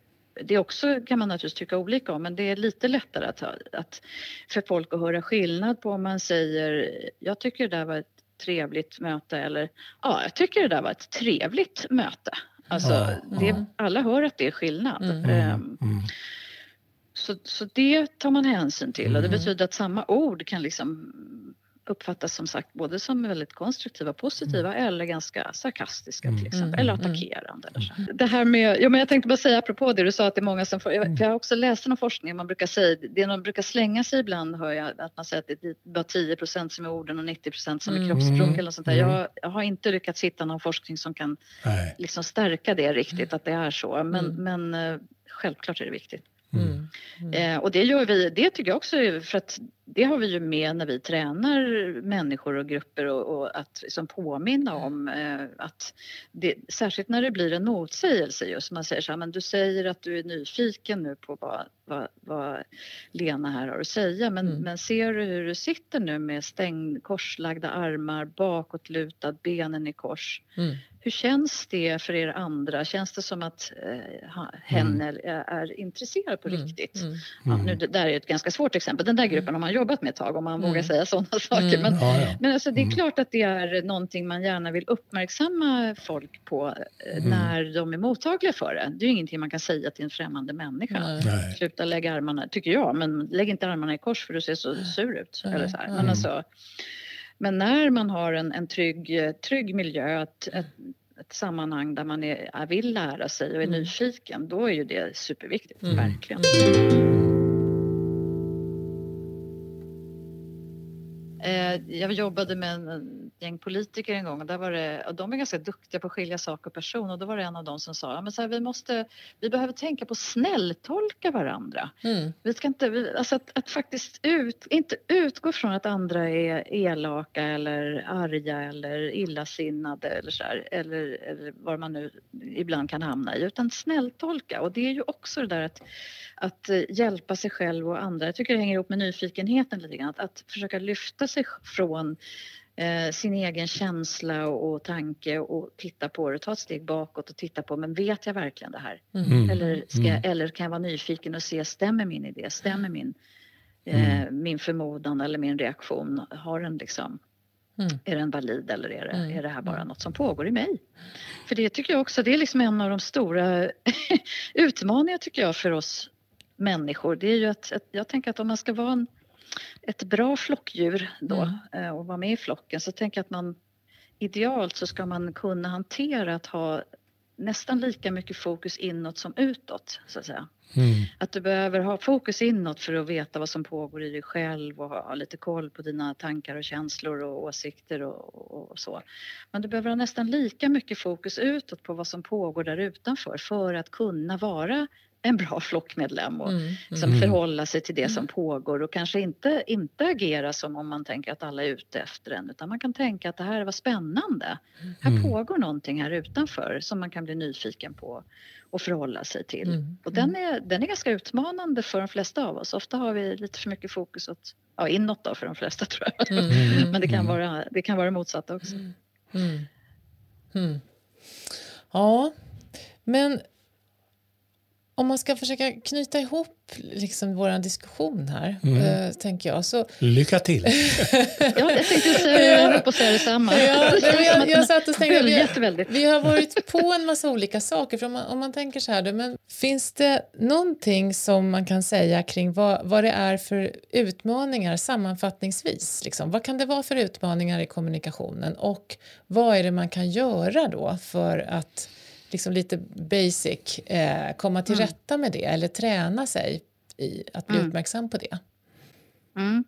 Det också kan man naturligtvis tycka olika om, men det är lite lättare att, att för folk att höra skillnad på om man säger jag tycker det där var ett trevligt möte eller ja, jag tycker det där var ett trevligt möte. Alltså, ja, det, ja. alla hör att det är skillnad. Mm. Mm. Mm. Så, så det tar man hänsyn till och det betyder att samma ord kan liksom uppfattas som sagt både som väldigt konstruktiva, positiva mm. eller ganska sarkastiska till exempel. Mm. Eller attackerande. Mm. Eller så. Det här med, jo, men jag tänkte bara säga apropå det du sa att det är många som får, jag, för jag har också läst någon forskning, man brukar säga, det man brukar slänga sig ibland hör jag att man säger att det är bara tio procent som är orden och nittio procent som är mm. kroppsspråk eller sånt där. Mm. Jag, jag har inte lyckats hitta någon forskning som kan liksom stärka det riktigt att det är så. Men, mm. men självklart är det viktigt. Mm. Mm. Eh, och det gör vi, det tycker jag också för att det har vi ju med när vi tränar människor och grupper och, och att liksom påminna om eh, att det, särskilt när det blir en motsägelse just man säger så här, men du säger att du är nyfiken nu på vad, vad, vad Lena här har att säga men, mm. men ser du hur du sitter nu med stängd, korslagda armar, bakåtlutad, benen i kors mm. hur känns det för er andra? Känns det som att eh, hen mm. är, är intresserad på mm. riktigt? Mm. Ja, nu, det där är ett ganska svårt exempel. Den där gruppen har man jobbat med ett tag om man mm. vågar säga sådana saker. Men, ja, ja. men alltså, det är mm. klart att det är någonting man gärna vill uppmärksamma folk på eh, mm. när de är mottagliga för det. Det är ju ingenting man kan säga till en främmande människa. Nej. Sluta lägga armarna, tycker jag. Men lägg inte armarna i kors för du ser så sur ut. Eller så här. Men alltså... Men när man har en, en trygg, trygg miljö, ett, ett, ett sammanhang där man är, vill lära sig och är mm. nyfiken, då är ju det superviktigt, mm. verkligen. Eh, jag jobbade med en, en gäng politiker en gång och, där var det, och de är ganska duktiga på att skilja sak och person. Och då var det en av dem som sa, ja, men så här, vi, måste, vi behöver tänka på att snälltolka varandra. Mm. Vi ska inte, vi, alltså att, att faktiskt ut, inte utgå från att andra är elaka eller arga eller illasinnade eller, så här, eller, eller vad man nu ibland kan hamna i. Utan snälltolka. Och det är ju också det där att, att hjälpa sig själv och andra. Jag tycker det hänger ihop med nyfikenheten lite grann. Att, att försöka lyfta sig från eh, sin egen känsla och, och tanke och titta på det, ta ett steg bakåt och titta på, men vet jag verkligen det här? Mm. Eller, ska jag, eller kan jag vara nyfiken och se, stämmer min idé, stämmer min, eh, mm. min förmodan eller min reaktion, har den liksom Mm. är den valid eller är det, mm. är det här bara något som pågår i mig? För det tycker jag också, det är liksom en av de stora utmaningar tycker jag för oss människor, det är ju att, att jag tänker att om man ska vara en ett bra flockdjur då mm. och vara med i flocken så tänker jag att man idealt så ska man kunna hantera att ha nästan lika mycket fokus inåt som utåt så att säga. Mm. Att du behöver ha fokus inåt för att veta vad som pågår i dig själv och ha lite koll på dina tankar och känslor och åsikter och, och så. Men du behöver ha nästan lika mycket fokus utåt på vad som pågår där utanför för att kunna vara en bra flockmedlem och mm, som mm. förhåller sig till det som pågår och kanske inte, inte agera som om man tänker att alla är ute efter en utan man kan tänka att det här var spännande. Mm. Här pågår någonting här utanför som man kan bli nyfiken på och förhålla sig till. Mm. Och den är, den är ganska utmanande för de flesta av oss. Ofta har vi lite för mycket fokus åt, ja, inåt då för de flesta tror jag. Mm. Men det kan vara, det kan vara motsatt också. Mm. Mm. Mm. Ja, men om man ska försöka knyta ihop liksom vår diskussion här, mm. äh, tänker jag. Så... Lycka till! Ja, jag tänkte säga på säga detsamma. Ja, det jag, jag satt och tänkte, vi, vi har varit på en massa olika saker. För om, man, om man tänker så här, då, men finns det någonting som man kan säga kring vad, vad det är för utmaningar sammanfattningsvis? Liksom? Vad kan det vara för utmaningar i kommunikationen? Och vad är det man kan göra då för att... liksom lite basic, eh, komma till mm. rätta med det eller träna sig i att bli mm. uppmärksam på det. Mm.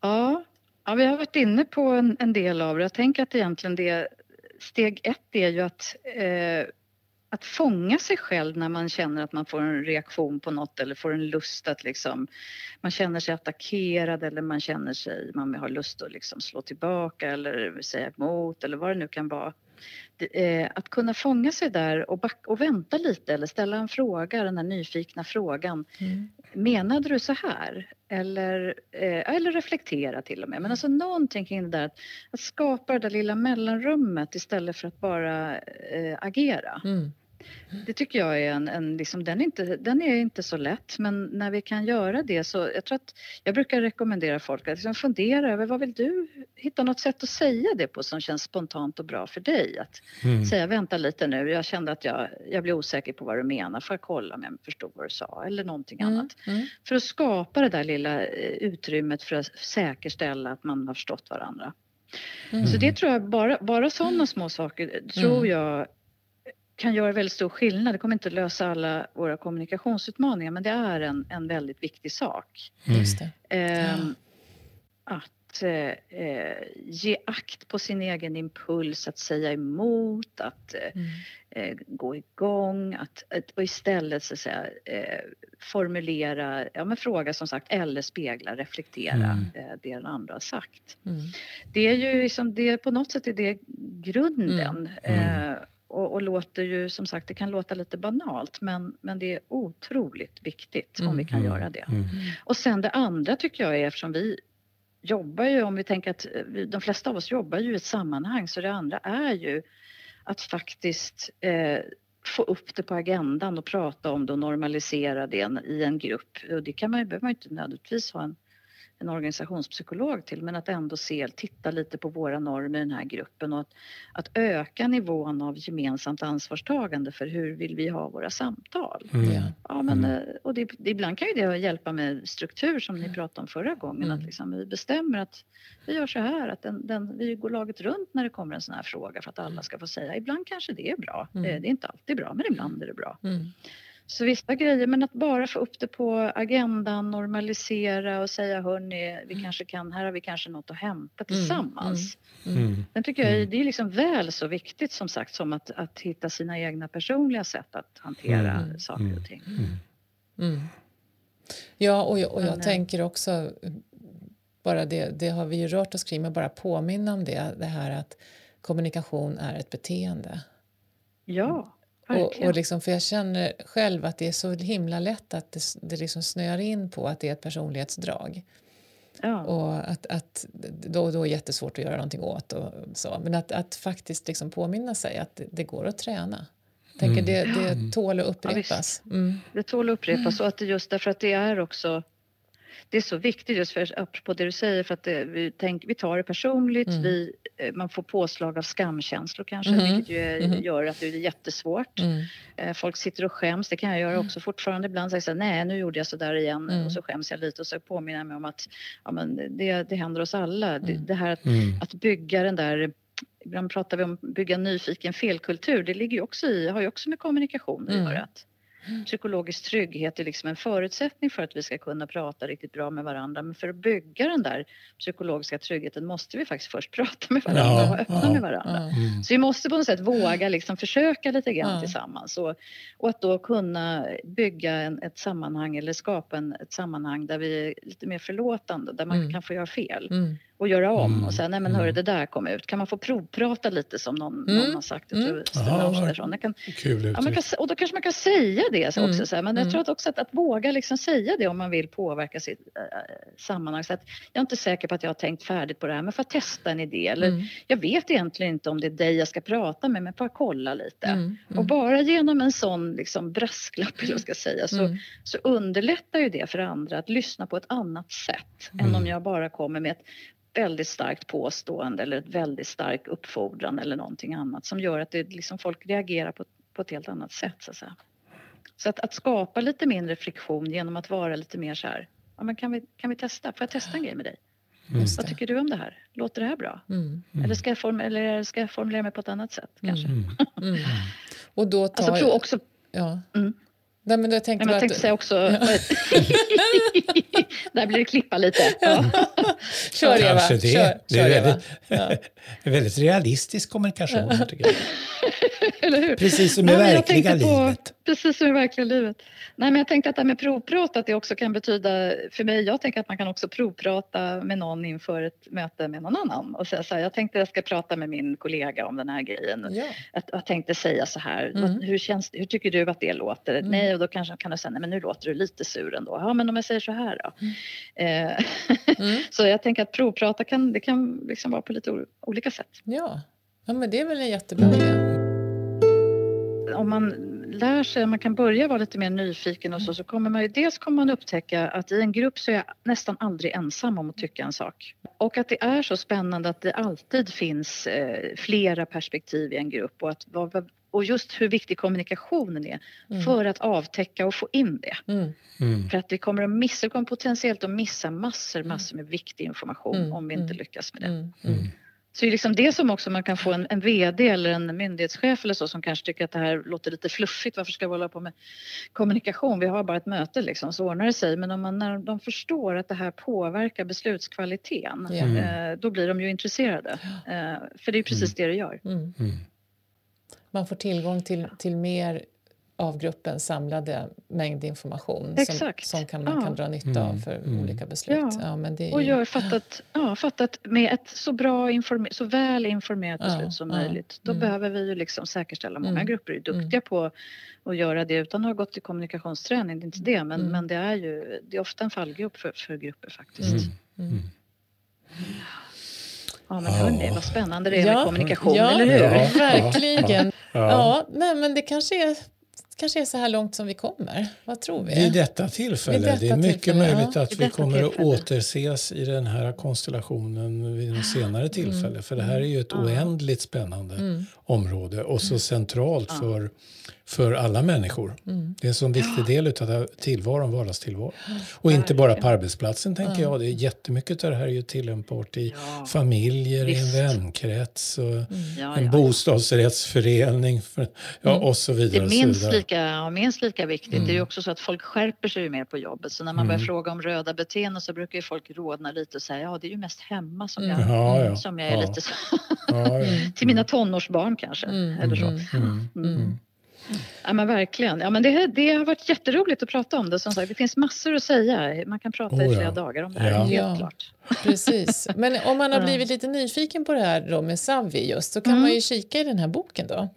Ja. ja, vi har varit inne på en, en del av det. Jag tänker att egentligen det, steg ett är ju att, eh, att fånga sig själv när man känner att man får en reaktion på något eller får en lust att liksom, man känner sig attackerad eller man känner sig, man har lust att liksom slå tillbaka eller säga emot eller vad det nu kan vara. Att kunna fånga sig där och, back- och vänta lite eller ställa en fråga, den här nyfikna frågan. Mm. Menade du så här? Eller, eh, eller reflektera till och med. Men alltså någonting kring det där att, att skapa det där lilla mellanrummet istället för att bara eh, agera. Mm. Det tycker jag är en, en liksom, den, är inte, den är inte så lätt, men när vi kan göra det så, jag tror att jag brukar rekommendera folk att liksom fundera över vad vill du, hitta något sätt att säga det på som känns spontant och bra för dig. Att mm. säga vänta lite nu, jag kände att jag, jag blev osäker på vad du menar, får jag kolla om jag förstod vad du sa eller någonting mm. annat. Mm. För att skapa det där lilla utrymmet för att säkerställa att man har förstått varandra. Mm. Så det tror jag, bara, bara sådana små saker tror mm. jag kan göra väldigt stor skillnad. Det kommer inte lösa alla våra kommunikationsutmaningar, men det är en, en väldigt viktig sak. Mm. Just det. Ehm, ja. Att eh, ge akt på sin egen impuls, att säga emot, att mm. eh, gå igång, att, att, och istället så att säga, eh, formulera, ja, men fråga som sagt, eller spegla, reflektera mm. eh, det den andra har sagt. Mm. Det är ju liksom, det, på något sätt är det grunden. Mm. Eh, Och, och låter ju, som sagt, det kan låta lite banalt. Men, men det är otroligt viktigt mm. om vi kan göra det. Mm. Och sen det andra tycker jag är, eftersom vi jobbar ju, om vi tänker att vi, de flesta av oss jobbar ju i ett sammanhang. Så det andra är ju att faktiskt eh, få upp det på agendan och prata om det och normalisera det i en grupp. Och det kan man ju, behöver man ju inte nödvändigtvis ha en, en organisationspsykolog till, men att ändå se, titta lite på våra normer i den här gruppen och att, att öka nivån av gemensamt ansvarstagande för hur vill vi ha våra samtal. Mm. Ja, men, mm. och det, ibland kan ju det hjälpa med struktur som ni pratade om förra gången, mm. att liksom vi bestämmer att vi gör så här, att den, den, vi går laget runt när det kommer en sån här fråga för att alla ska få säga. Ibland kanske det är bra, mm. det är inte alltid bra, men ibland är det bra. Mm. Så vissa grejer, men att bara få upp det på agendan, normalisera och säga hörni, vi kanske kan, här har vi kanske något att hämta tillsammans. Mm. Mm. Mm. Den tycker jag, det är liksom väl så viktigt som sagt som att, att hitta sina egna personliga sätt att hantera mm. saker och ting. Mm. Mm. Ja, och jag, och jag men, tänker också, bara det, det har vi ju rört oss kring, men bara påminna om det, det här att kommunikation är ett beteende. Ja. Och, och liksom, för jag känner själv att det är så himla lätt att det, det liksom snöar in på att det är ett personlighetsdrag. Ja. Och att, att då, då är det jättesvårt att göra någonting åt. Och så. Men att, att faktiskt liksom påminna sig att det, det går att träna. Tänker, mm. det, det tål att upprepas. Ja, mm. Det tål att upprepas. Och att det just därför att det är också... Det är så viktigt just för, apropå det du säger, för att det, vi, tänk, vi tar det personligt, mm. vi, man får påslag av skamkänslor kanske, mm. vilket ju är, mm. gör att det är jättesvårt. Mm. Folk sitter och skäms, det kan jag göra också fortfarande ibland, säger så här, nej nu gjorde jag så där igen mm. och så skäms jag lite och så påminner jag mig om att ja, men det, det händer oss alla. Mm. Det, det här att, mm. att bygga den där... Ibland pratar vi om bygga nyfiken felkultur, det ligger ju också i, har ju också med kommunikation mm. att göra. Psykologisk trygghet är liksom en förutsättning för att vi ska kunna prata riktigt bra med varandra. Men för att bygga den där psykologiska tryggheten måste vi faktiskt först prata med varandra ja, och öppna ja, med varandra. Ja, mm. Så vi måste på något sätt våga liksom försöka lite grann ja. tillsammans. Och, och att då kunna bygga en, ett sammanhang eller skapa en, ett sammanhang där vi är lite mer förlåtande. Där man mm. kan få göra fel. Mm. Och göra om mm. och säga, nej men hörru, det där kom ut. Kan man få provprata lite som någon, mm. någon har sagt? Mm. Tror, ja, man kan, kul ja, man kan, och då kanske man kan säga det också. Mm. Så här, men jag mm. tror att också att, att våga liksom säga det om man vill påverka sitt äh, sammanhang. Så att jag är inte säker på att jag har tänkt färdigt på det här, men får jag testa en idé? Eller, mm. jag vet egentligen inte om det är dig jag ska prata med, men får jag kolla lite? Mm. Mm. Och bara genom en sån liksom, brasklapp, eller vad ska jag säga, så, mm. så underlättar ju det för andra att lyssna på ett annat sätt mm. än om jag bara kommer med ett väldigt starkt påstående eller ett väldigt stark uppfordran eller någonting annat som gör att det liksom folk reagerar på, på ett helt annat sätt så att säga. Så att, att skapa lite mindre friktion genom att vara lite mer så här, ja men kan vi, kan vi testa, får jag testa en grej med dig? Mm. Vad tycker du om det här? Låter det här bra? Mm. Mm. Eller, ska jag form, eller ska jag formulera mig på ett annat sätt kanske? Mm. Mm. Och då tar alltså, jag... också... Ja. Mm. Nej, men jag tänkte, Nej, men jag tänkte att... säga också... Ja. Där blir det klippa lite. Ja. Kör Eva. Kanske det. Kör, det är väldigt, ja. en väldigt realistisk kommunikation. Ja. Tycker jag. Eller hur? Precis som i verkliga livet. På, precis som i verkliga livet. Nej, men jag tänkte att det här med provprat, att det också kan betyda... För mig, jag tänker att man kan också provprata med någon inför ett möte med någon annan. Och säga så här, jag tänkte att jag ska prata med min kollega om den här grejen. Ja. Jag, jag tänkte säga så här, mm. hur, känns, hur tycker du att det låter? Mm. Nej, och då kanske kan du säga, nej men nu låter du lite sur ändå. Ja, men om jag säger så här då. Mm. Eh, mm. Så jag tänker att provprata kan, det kan liksom vara på lite olika sätt. Ja, ja men det är väl en jättebra idé. om man lär sig, om man kan börja vara lite mer nyfiken och så, så kommer man ju, dels kommer man upptäcka att i en grupp så är jag nästan aldrig ensam om att tycka en sak. Och att det är så spännande att det alltid finns eh, flera perspektiv i en grupp och att vad, och just hur viktig kommunikationen är mm. för att avtäcka och få in det. Mm. Mm. För att vi kommer att missa, kommer potentiellt att missa massor, massor med viktig information mm. om vi inte lyckas med det. Mm. Mm. Så det är liksom det som också man kan få en, en vd eller en myndighetschef eller så som kanske tycker att det här låter lite fluffigt. Varför ska vi hålla på med kommunikation? Vi har bara ett möte liksom, så ordnar det sig. Men om man, när de förstår att det här påverkar beslutskvaliteten, mm. eh, då blir de ju intresserade. Eh, för det är precis mm. det det gör. Mm. Mm. Man får tillgång till, till mer av gruppens samlade mängd information som, som kan, man ja. kan dra nytta av för mm. olika beslut. Ja. Ja, men det är och gör fattat, ja, fattat med ett så bra informer- så väl informerat beslut ja. som ja. möjligt. Då mm. behöver vi ju liksom säkerställa, många mm. grupper är duktiga mm. på att göra det utan att ha gått i kommunikationsträning, det är inte det, men, mm. men det är ju det är ofta en fallgrop för, för grupper faktiskt. Mm. Mm. Ja, men hörni, vad spännande det är ja. med kommunikation, ja, eller hur? Ja, verkligen. Ja, ja nej, men det kanske är kanske är så här långt som vi kommer. Vad tror vi? Vid detta tillfälle. Vid detta det är mycket tillfälle, möjligt ja. att vid vi kommer att återses i den här konstellationen vid en senare tillfälle. Mm. För det här är ju ett mm. oändligt spännande mm. område. Och så centralt mm. för, för alla människor. Mm. Det är en sån viktig del av tillvaron, vardagstillvaron. Och inte bara på arbetsplatsen tänker mm. jag. Det är jättemycket av det här är ju tillämpbart i ja. familjer, Visst. i en vänkrets. Och mm. ja, en ja, bostadsrättsförening. För, ja, mm. och så vidare. Det minst lika Ja, minst lika viktigt. Mm. Det är ju också så att folk skärper sig ju mer på jobbet. Så när man mm. börjar fråga om röda beteenden så brukar ju folk rodna lite och säga ja, det är ju mest hemma som jag, mm. ja, ja. Som jag är ja. lite så. Ja, ja. Till mina tonårsbarn kanske. Mm. Eller så. Mm. Mm. Mm. Mm. Ja, men verkligen. Ja, men det, det har varit jätteroligt att prata om det. Som sagt, det finns massor att säga. Man kan prata oh, i flera ja. dagar om det här. Ja. Helt ja. klart. Precis. Men om man har blivit lite nyfiken på det här då med Savi just så kan mm. man ju kika i den här boken då.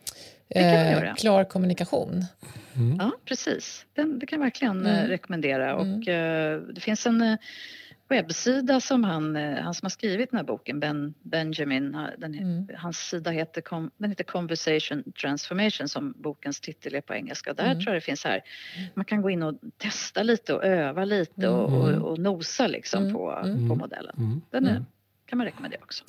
Eh, klar kommunikation. Mm. Ja, precis. Den, det kan jag verkligen mm. rekommendera. Och mm. eh, det finns en webbsida som han, han som har skrivit den här boken, Ben, Benjamin, den, mm. hans sida heter, den heter Conversation Transformation som bokens titel är på engelska. Där mm. tror jag det finns här. Man kan gå in och testa lite och öva lite mm. och, och, och nosa liksom mm. på, mm. på modellen. Mm. Den är, kan man rekommendera också.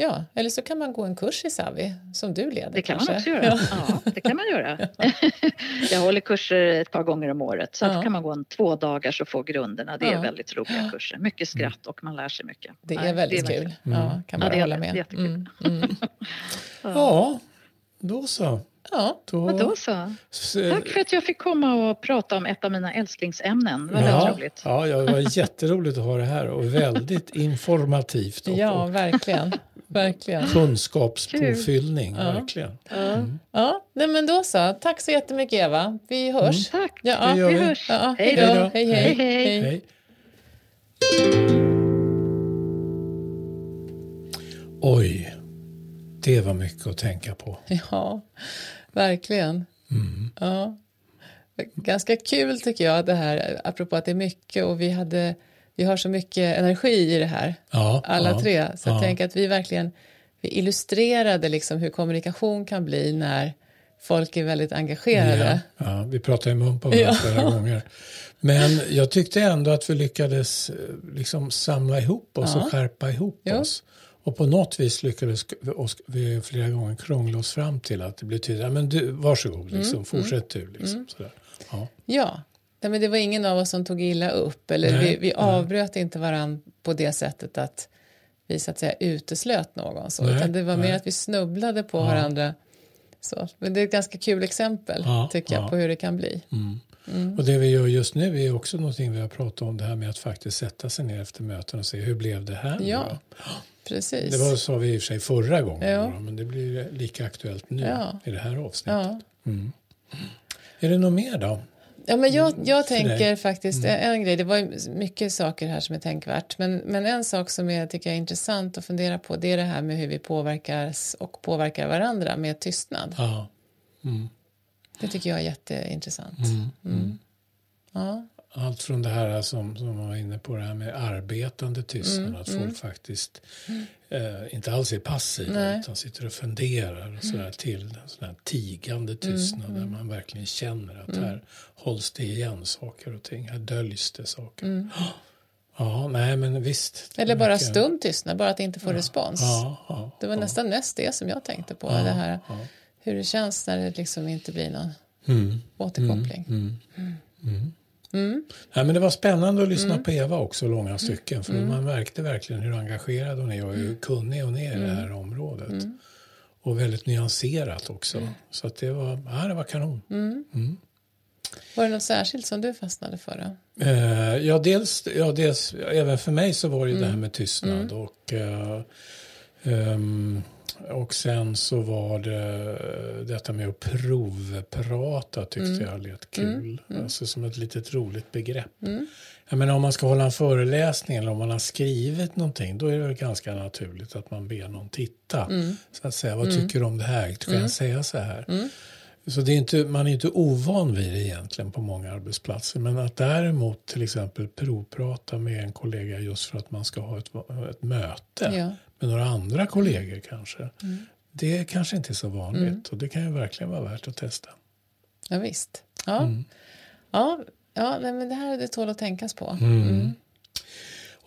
Ja, eller så kan man gå en kurs i Savi som du leder. Det kan kanske. man också göra. Ja. ja, det kan man göra. Ja. Jag håller kurser ett par gånger om året. Så ja. kan man gå en två dagar så får grunderna. Det är ja. väldigt roliga kurser. Mycket skratt och man lär sig mycket. Det är väldigt det är kul. kul. Ja, kan man ja, hålla med. Det är mm. Mm. ja. ja, då så. Ja, då... då så. Tack för att jag fick komma och prata om ett av mina älsklingsämnen. Det var ja, väldigt roligt. Ja, det var jätteroligt att ha det här och väldigt informativt. Och ja, verkligen. verkligen. Kunskapspåfyllning, ja. verkligen. Ja. Mm. ja, nej men då så. Tack så jättemycket Eva. Vi hörs. Mm. Tack, ja, vi. vi hörs. Ja, hej då. Hej då. Hej, hej. hej, hej. hej. Oj, det var mycket att tänka på. Ja, verkligen. Mm. Ja. Ganska kul tycker jag det här, apropå att det är mycket och vi hade... Vi har så mycket energi i det här, ja, alla ja, tre. Så ja. jag tänker att vi verkligen vi illustrerade liksom hur kommunikation kan bli när folk är väldigt engagerade. Ja, ja vi pratade i mun på varandra flera gånger. Men jag tyckte ändå att vi lyckades liksom samla ihop oss ja. och skärpa ihop jo. oss. Och på något vis lyckades vi flera gånger krångla oss fram till att det blev tydligt. Ja, men du, varsågod, liksom, mm, fortsätt mm, du. Liksom, mm. sådär. Ja. ja. Nej, men det var ingen av oss som tog illa upp. Eller nej, vi, vi avbröt nej. inte varandra på det sättet att vi så att säga uteslöt någon. Så. Nej, utan det var nej. mer att vi snubblade på ja. varandra. Så. Men det är ett ganska kul exempel ja, tycker jag ja. på hur det kan bli. Mm. Mm. Och det vi gör just nu är också någonting vi har pratat om. Det här med att faktiskt sätta sig ner efter möten och se hur blev det här? Ja, precis. Det var så vi i och för sig förra gången. Ja. Då, men det blir lika aktuellt nu ja. i det här avsnittet. Ja. Mm. Är det något mer då? Ja, men jag, jag tänker dig. faktiskt mm. en grej, det var mycket saker här som är tänkvärt, men, men en sak som jag tycker är intressant att fundera på det är det här med hur vi påverkas och påverkar varandra med tystnad. Mm. Det tycker jag är jätteintressant. Mm. Mm. Mm. Ja. allt från det här som, som man var inne på, det här med arbetande tystnad. Mm, att folk mm. faktiskt eh, inte alls är passiva. Nej. Utan sitter och funderar och sådär, till en sån här tigande tystnad. Mm, där man verkligen känner att mm. här hålls det igen saker och ting. Här döljs det saker. Mm. Ja, nej men visst. Eller bara mycket... stum tystnad, bara att inte få ja. respons. Ja, ja, det var ja. nästan mest det som jag tänkte på. Ja, det här, ja. Hur det känns när det liksom inte blir någon mm. återkoppling. Mm, mm, mm. Mm. Mm. Ja, men det var spännande att lyssna mm. på Eva också, långa stycken. För mm. man märkte verkligen hur engagerad hon är och hur kunnig hon är mm. i det här området. Mm. Och väldigt nyanserat också. Mm. Så att det var, ja, det var kanon. Mm. Mm. Var det något särskilt som du fastnade för då? Eh, ja, dels, ja, dels, även för mig så var det mm. det här med tystnad. Mm. Och, eh, um, och sen så var det detta med att provprata, tyckte mm. jag lät kul. Mm. Alltså som ett litet roligt begrepp. Mm. Jag menar, om man ska hålla en föreläsning eller om man har skrivit någonting, då är det ganska naturligt att man ber någon titta. Mm. Så att säga, vad mm. tycker du om det här? Kan mm. jag säga så här? Mm. Så det är inte, man är inte ovan vid det egentligen på många arbetsplatser. Men att däremot till exempel provprata med en kollega just för att man ska ha ett, ett möte ja. med några andra kollegor kanske. Mm. Det är kanske inte så vanligt mm. och det kan ju verkligen vara värt att testa. Ja visst. Ja, mm. ja, ja men det här är det tål att tänkas på. Mm. Mm.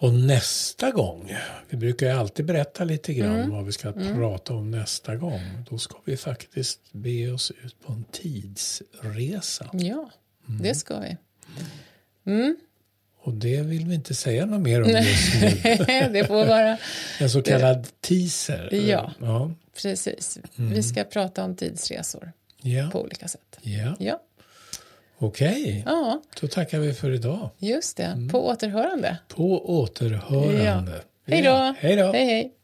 Och nästa gång, vi brukar ju alltid berätta lite grann mm. vad vi ska mm. prata om nästa gång. Då ska vi faktiskt be oss ut på en tidsresa. Ja, mm. det ska vi. Mm. Och det vill vi inte säga något mer om just nu. Det får vara... en så kallad det... teaser. Ja, ja. Precis. Mm. Vi ska prata om tidsresor yeah. på olika sätt. Yeah. Ja. Okej, ja. Då tackar vi för idag. Just det, mm. på återhörande. På återhörande. Ja. Hej då. Ja. Hej då. Hej hej.